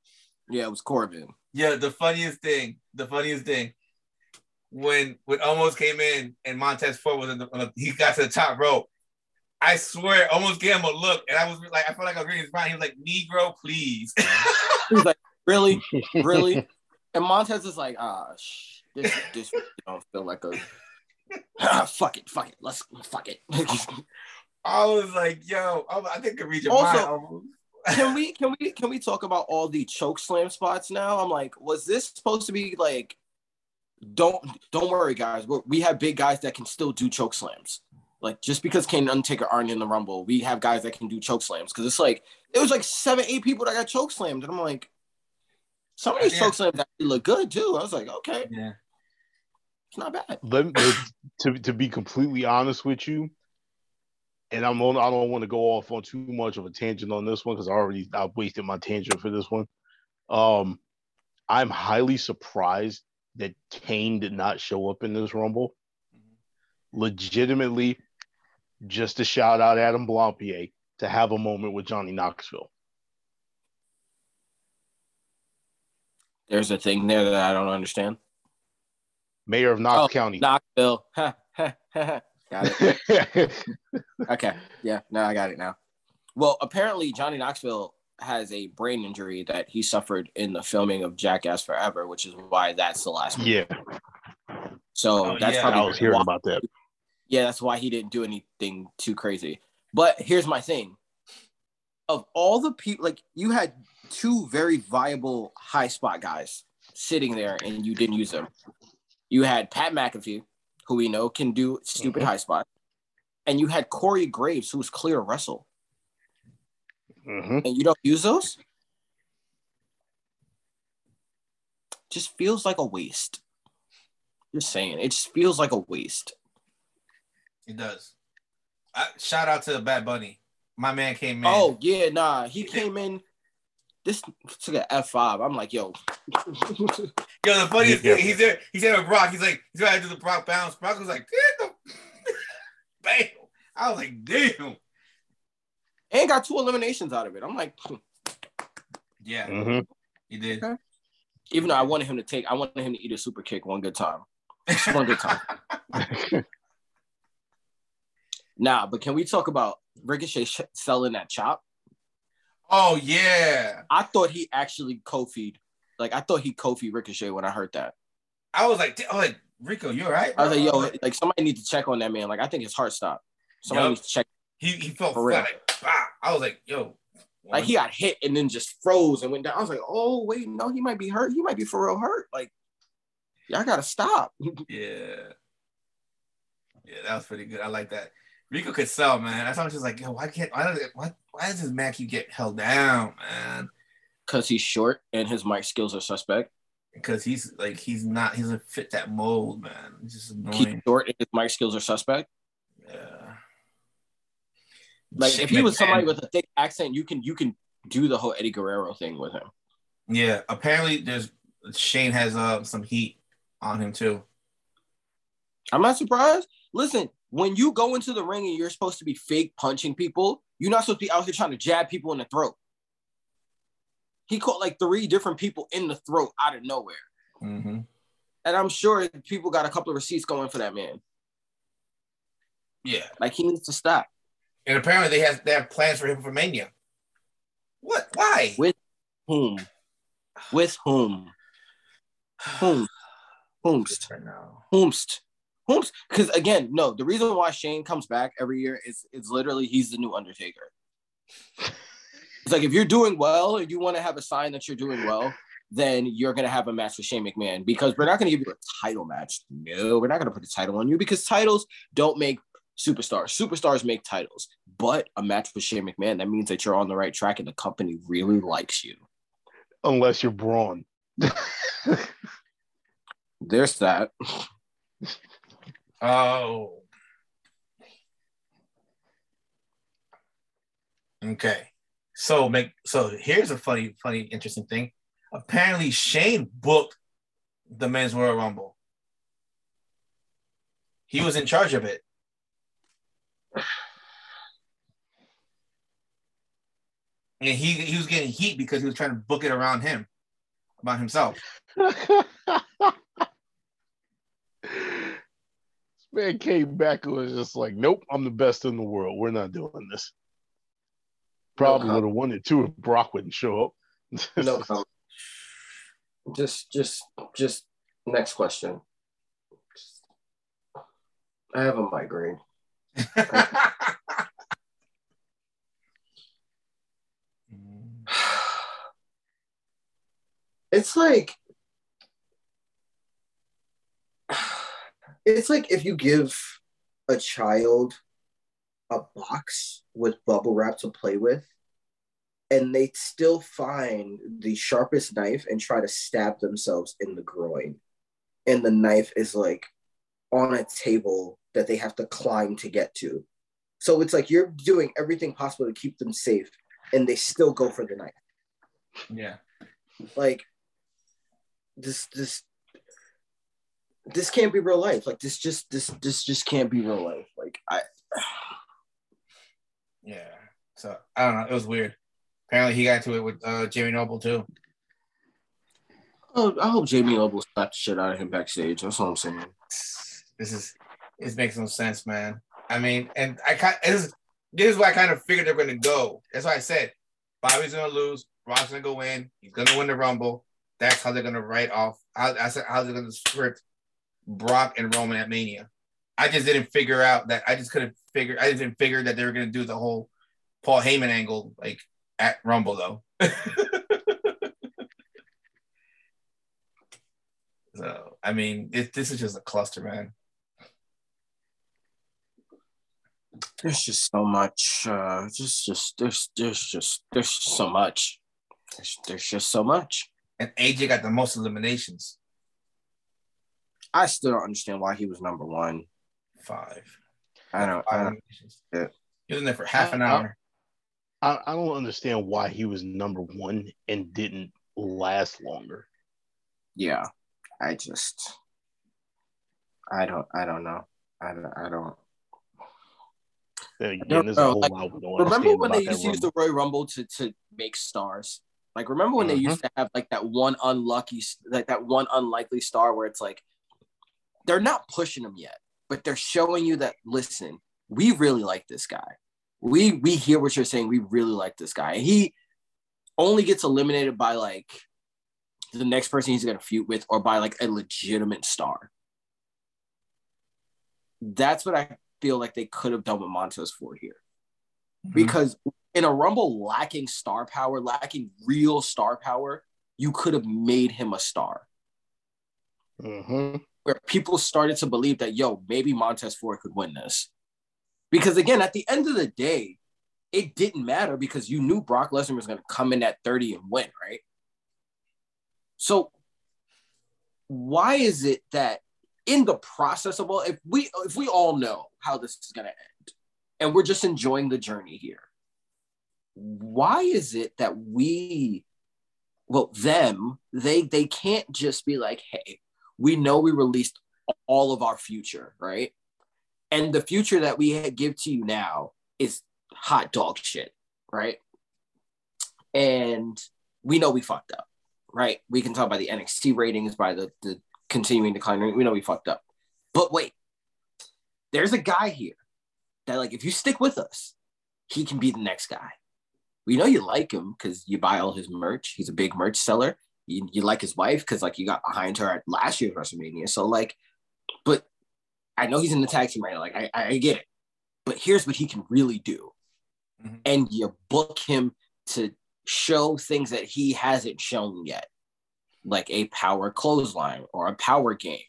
Yeah, it was Corbin. Yeah, the funniest thing. The funniest thing. When when Almost came in and Montez Ford was in the, uh, he got to the top rope. I swear, Almost gave him a look, and I was like, I felt like I was reading his mind. He was like, "Negro, please." He was like, "Really, really?" And Montez is like, "Ah, shh, this this don't feel like a ah, fuck it, fuck it, let's fuck it." I was like, "Yo, I think I can read your also, mind." Can we can we can we talk about all the choke slam spots now? I'm like, was this supposed to be like? Don't don't worry, guys. We're, we have big guys that can still do choke slams. Like, just because Kane and Undertaker aren't in the Rumble, we have guys that can do choke slams. Because it's like, it was like seven, eight people that got choke slammed. And I'm like, some of these yeah. choke slams actually look good, too. I was like, okay. Yeah. It's not bad. Let, let, to, to be completely honest with you, and I'm on, I don't want to go off on too much of a tangent on this one because I already I wasted my tangent for this one. Um, I'm highly surprised that Kane did not show up in this Rumble. Legitimately, just to shout out Adam Blompier to have a moment with Johnny Knoxville. There's a thing there that I don't understand. Mayor of Knox oh, County. Knoxville. Ha, ha, ha. Got it. Okay. Yeah. No, I got it now. Well, apparently Johnny Knoxville has a brain injury that he suffered in the filming of Jackass Forever, which is why that's the last one. Yeah. So oh, that's yeah. probably I was hearing why. about that. Yeah, that's why he didn't do anything too crazy. But here's my thing. Of all the people, like, you had two very viable high spot guys sitting there and you didn't use them. You had Pat McAfee, who we know can do stupid mm-hmm. high spots. And you had Corey Graves, who's clear wrestle. Mm-hmm. And you don't use those? Just feels like a waste. Just saying. It just feels like a waste. It does. I, shout out to Bad Bunny. My man came in. Oh, yeah, nah. He came in. This took an F five. I'm like, yo. Yo, the funniest thing, he's there. He's there with Brock. He's like, he's trying to do the Brock bounce. Brock was like, damn. Bam. I was like, damn. And got two eliminations out of it. I'm like, hmm. yeah, mm-hmm. he did. Okay. Even though I wanted him to take, I wanted him to eat a super kick one good time. Just one good time. Nah, but can we talk about Ricochet sh- selling that chop? Oh, yeah. I thought he actually Kofi'd. Like, I thought he Kofi'd Ricochet when I heard that. I was like, oh, like, Rico, you all right? Bro? I was like, yo, like, somebody needs to check on that man. Like, I think his heart stopped. Somebody yep. needs to check. He, he felt flat. Like, bah. I was like, yo. Like, he got hit and then just froze and went down. I was like, oh, wait, no, he might be hurt. He might be for real hurt. Like, y'all got to stop. Yeah. Yeah, that was pretty good. I like that. Rico could sell, man. I thought she was like, yo, why can't why does why why does this man keep get held down, man? Because he's short and his mic skills are suspect. Because he's like he's not he doesn't fit that mold, man. It's just annoying. He's short and his mic skills are suspect. Yeah. Like Shit, if he was somebody with a thick accent, you can you can do the whole Eddie Guerrero thing with him. Yeah, apparently there's Shane has uh, some heat on him too. I'm not surprised. Listen. When you go into the ring and you're supposed to be fake punching people, you're not supposed to be out here trying to jab people in the throat. He caught like three different people in the throat out of nowhere. Mm-hmm. And I'm sure people got a couple of receipts going for that man. Yeah. Like he needs to stop. And apparently they have, they have plans for him for Mania. What? Why? With whom? With whom? Whom? Whomst. Whomst. Whoops. Because again, no, the reason why Shane comes back every year is it's literally he's the new Undertaker. It's like if you're doing well and you want to have a sign that you're doing well, then you're gonna have a match with Shane McMahon because we're not gonna give you a title match. No, we're not gonna put a title on you because titles don't make superstars. Superstars make titles. But a match with Shane McMahon, that means that you're on the right track and the company really likes you. Unless you're Braun. There's that. Oh. Okay. So make so here's a funny, funny, interesting thing. Apparently Shane booked the Men's Royal Rumble. He was in charge of it. And he he was getting heat because he was trying to book it around him, about himself. Man came back and was just like, nope, I'm the best in the world. We're not doing this. Probably no would have won it too if Brock wouldn't show up. No comment. Just, just, just next question. Just, I have a migraine. It's like, It's like if you give a child a box with bubble wrap to play with, and they still find the sharpest knife and try to stab themselves in the groin. And the knife is like on a table that they have to climb to get to. So it's like you're doing everything possible to keep them safe, and they still go for the knife. Yeah. Like this this this can't be real life. Like this just this this just can't be real life. Like I Yeah. So I don't know, it was weird. Apparently he got to it with uh, Jamie Noble too. Oh, I hope Jamie Noble slapped the shit out of him backstage. That's all I'm saying. This is this makes no sense, man. I mean, and I kind this is this is where I kind of figured they're gonna go. That's why I said Bobby's gonna lose, Rock's gonna go in, he's gonna win the Rumble. That's how they're gonna write off. How I said how they're gonna script Brock and Roman at Mania. I just didn't figure out that I just couldn't figure I didn't figure that they were gonna do the whole Paul Heyman angle like at Rumble though. So I mean, it, this is just a cluster, man. There's just so much. Uh, just, just, there's, there's just, there's so much. There's, there's just so much. And A J got the most eliminations. I still don't understand why he was number one. Five. I don't. Five I don't yeah. He was in there for half an I, hour. I, I don't understand why he was number one and didn't last longer. Yeah, I just, I don't, I don't know. I don't, I don't. Again, there's a whole like, lot we don't remember when they used to use the Royal Rumble to, to make stars? Like, remember when mm-hmm. they used to have like that one unlucky, like that one unlikely star where it's like they're not pushing them yet, but they're showing you that listen, we really like this guy. We we hear what you're saying. We really like this guy, and he only gets eliminated by like the next person he's gonna feud with, or by like a legitimate star. That's what I feel like they could have done with Montez Ford here. Mm-hmm. Because in a Rumble lacking star power, lacking real star power, you could have made him a star. Mm-hmm. Where people started to believe that, yo, maybe Montez Ford could win this. Because again, at the end of the day, it didn't matter because you knew Brock Lesnar was going to come in at thirty and win, right? So why is it that in the process of all, if we if we all know how this is going to end, and we're just enjoying the journey here, why is it that we, well, them, they they can't just be like, hey, we know we released all of our future, right? And the future that we give to you now is hot dog shit, right? And we know we fucked up, right? We can talk by the N X T ratings, by the the continuing decline. We know we fucked up. But wait, there's a guy here that, like, if you stick with us, he can be the next guy. We know you like him because you buy all his merch. He's a big merch seller. You, you like his wife because, like, you got behind her at last year's WrestleMania. So, like, but I know he's in the tag team right now. Like, I, I get it. But here's what he can really do. Mm-hmm. And you book him to show things that he hasn't shown yet. Like a power clothesline or a power game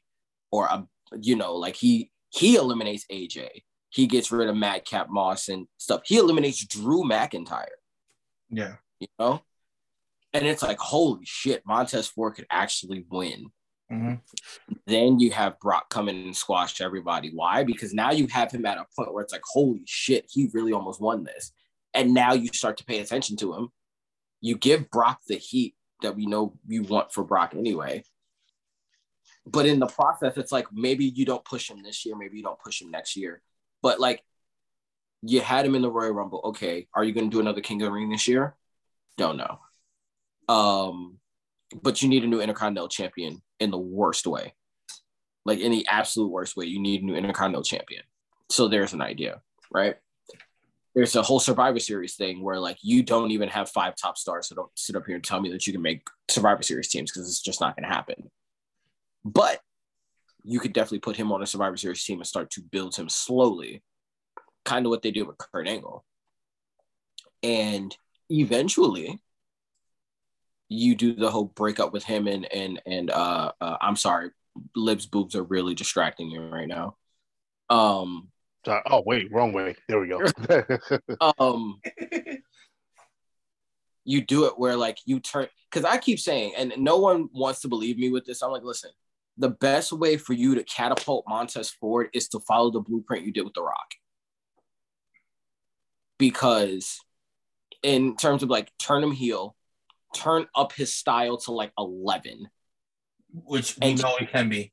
or a, you know, like he, he eliminates A J. He gets rid of Madcap Moss and stuff. He eliminates Drew McIntyre. Yeah. You know? And it's like, holy shit, Montez Ford could actually win. Mm-hmm. Then you have Brock come in and squash everybody. Why? Because now you have him at a point where it's like, holy shit, he really almost won this. And now you start to pay attention to him. You give Brock the heat that we know you want for Brock anyway. But in the process, it's like, maybe you don't push him this year. Maybe you don't push him next year. But like, you had him in the Royal Rumble. Okay, are you going to do another King of the Ring this year? Don't know. Um, but you need a new Intercontinental Champion in the worst way. Like, in the absolute worst way, you need a new Intercontinental Champion. So there's an idea, right? There's a whole Survivor Series thing where, like, you don't even have five top stars, so don't sit up here and tell me that you can make Survivor Series teams because it's just not going to happen. But you could definitely put him on a Survivor Series team and start to build him slowly, kind of what they do with Kurt Angle. And eventually, you do the whole breakup with him and, and, and uh, uh, I'm sorry, Lib's boobs are really distracting me right now. Um, Uh, oh wait, wrong way. There we go. um, you do it where like you turn, because I keep saying, and no one wants to believe me with this. I'm like, listen, the best way for you to catapult Montez Ford is to follow the blueprint you did with The Rock. Because in terms of like turn him heel, turn up his style to like eleven. Which we and, know he can be.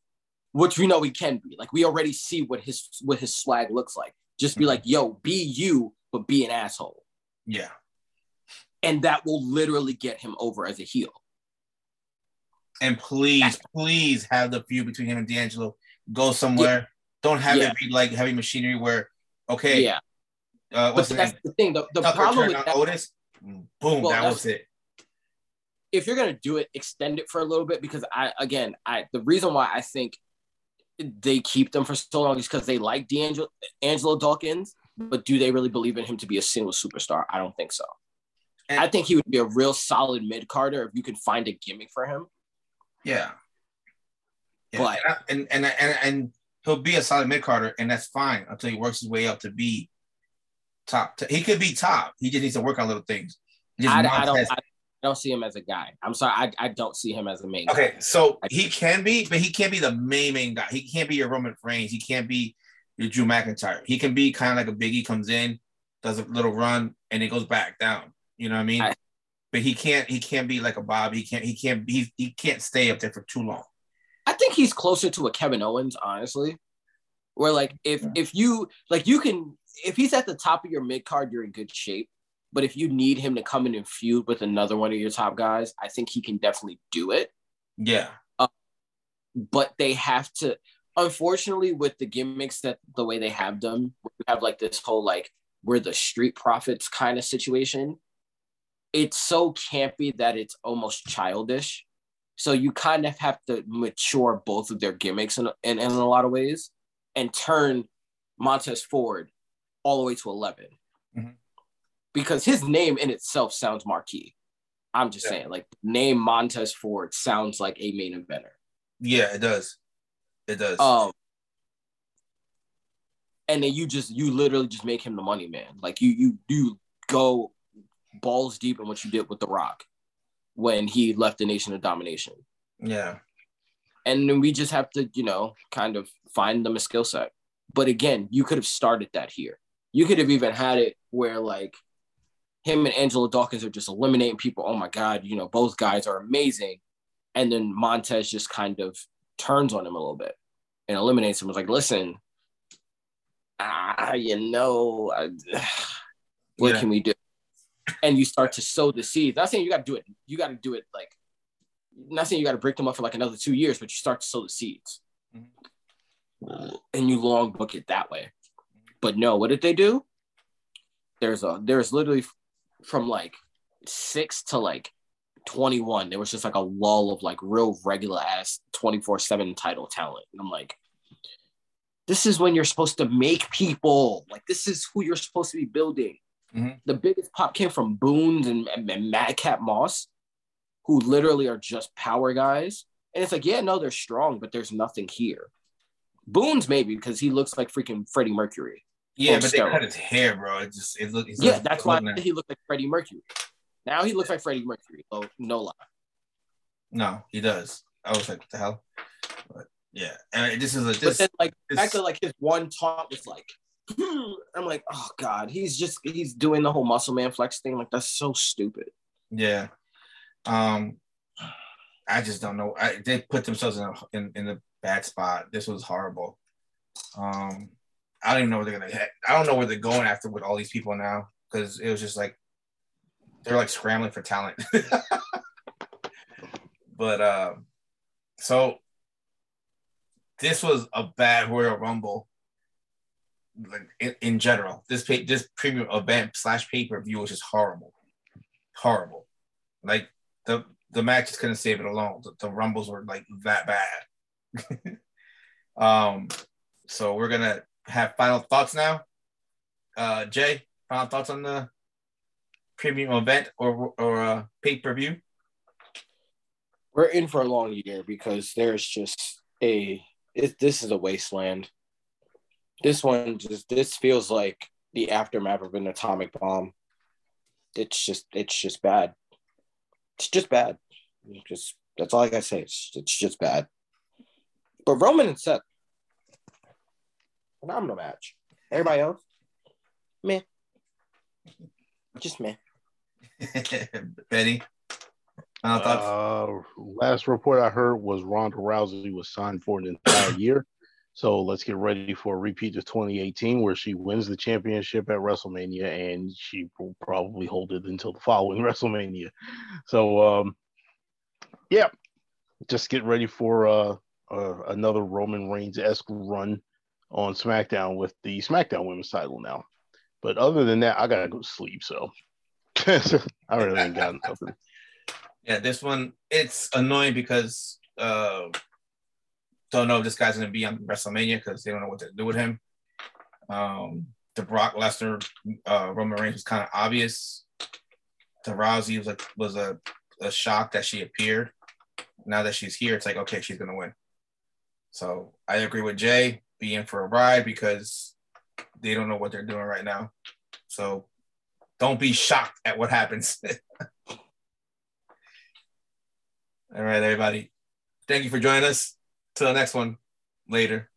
Which we know he can be. Like we already see what his what his swag looks like. Just be mm-hmm. like, yo, be you, but be an asshole. Yeah. And that will literally get him over as a heel. And please, That's- please have the feud between him and D'Angelo go somewhere. Yeah. Don't have yeah. it be like heavy machinery where, okay. Yeah. Uh, what's but that's the thing. The, the problem with that, Otis, boom, well, that was it. If you're gonna do it, extend it for a little bit because I, again, I the reason why I think they keep them for so long is because they like D'Angelo, Angelo Dawkins, but do they really believe in him to be a single superstar? I don't think so. And I think he would be a real solid mid-carder if you could find a gimmick for him. Yeah. yeah. But and, and and and and he'll be a solid mid-carder, and that's fine until he works his way up to be. Top, he could be top. He just needs to work on little things. I, I don't, I don't see him as a guy. I'm sorry, I, I don't see him as a main. Okay, guy. So I, he can be, but he can't be the main main guy. He can't be your Roman Reigns. He can't be your Drew McIntyre. He can be kind of like a Big E comes in, does a little run, and it goes back down. You know what I mean? I, but he can't. He can't be like a Bobby. He can't. He can't. He he can't stay up there for too long. I think he's closer to a Kevin Owens, honestly. Where like if yeah. if you like you can. If he's at the top of your mid card, you're in good shape. But if you need him to come in and feud with another one of your top guys, I think he can definitely do it. Yeah. Uh, but they have to, unfortunately, with the gimmicks that the way they have them, we have like this whole like we're the street profits kind of situation. It's so campy that it's almost childish. So you kind of have to mature both of their gimmicks in in, in a lot of ways, and turn Montez Ford all the way to eleven. Mm-hmm. Because his name in itself sounds marquee. I'm just yeah. saying, like, name Montez Ford sounds like a main eventer. Yeah, it does. It does. Um, and then you just, you literally just make him the money man. Like, you, you, you go balls deep in what you did with The Rock when he left the Nation of Domination. Yeah. And then we just have to, you know, kind of find them a skill set. But again, you could have started that here. You could have even had it where, like, him and Angelo Dawkins are just eliminating people. Oh, my God, you know, both guys are amazing. And then Montez just kind of turns on him a little bit and eliminates him. It's like, listen, ah, you know, I, what yeah. can we do? And you start to sow the seeds. Not saying you got to do it. You got to do it, like, not saying you got to break them up for, like, another two years, but you start to sow the seeds. Mm-hmm. And you long book it that way. But no, what did they do? There's a there's literally from like six to like twenty-one. There was just like a lull of like real regular ass twenty-four seven title talent. And I'm like, this is when you're supposed to make people. Like this is who you're supposed to be building. Mm-hmm. The biggest pop came from Boone and, and, and Madcap Moss, who literally are just power guys. And it's like, yeah, no, they're strong, but there's nothing here. Boone's maybe because he looks like freaking Freddie Mercury. Yeah, but steroids. They cut his hair, bro. It just it looked. Yeah, like, that's why now. He looked like Freddie Mercury. Now he looks like Freddie Mercury. Oh, no lie. No, he does. I was like, what the hell? But yeah, and this is a. This, but then, like, this... actually, like his one taunt was like, hmm. I'm like, oh god, he's just he's doing the whole muscle man flex thing. Like that's so stupid. Yeah. Um, I just don't know. I they put themselves in a, in in the bad spot. This was horrible. Um, I don't even know where they're gonna head. I don't know where they're going after with all these people now because it was just like they're like scrambling for talent. But um, so this was a bad Royal Rumble. Like in, in general, this pay, this premium event slash pay per view was just horrible, horrible. Like the the matches couldn't save it alone. The, the rumbles were like that bad. um so we're gonna have final thoughts now. uh Jay, final thoughts on the premium event or or uh pay-per-view? We're in for a long year because there's just a it, this is a wasteland. This one just this feels like the aftermath of an atomic bomb. It's just it's just bad. It's just bad. It's just that's all I gotta say. It's, it's just bad. But Roman and Seth, phenomenal match. Everybody else, meh. Just meh. Benny. Uh, last report I heard was Ronda Rousey was signed for an entire year. So let's get ready for a repeat of twenty eighteen where she wins the championship at WrestleMania and she will probably hold it until the following WrestleMania. So, um, yeah, just get ready for uh, uh, another Roman Reigns-esque run on SmackDown with the SmackDown Women's title now. But other than that, I got to go to sleep. So I really ain't got nothing. Yeah, this one, it's annoying because uh, don't know if this guy's going to be on WrestleMania because they don't know what to do with him. Um, the Brock Lesnar, uh, Roman Reigns was kind of obvious. To Rousey was, like, was a, a shock that she appeared. Now that she's here, it's like, okay, she's going to win. So I agree with Jay, be in for a ride because they don't know what they're doing right now. So don't be shocked at what happens. All right, everybody. Thank you for joining us. Till the next one. Later.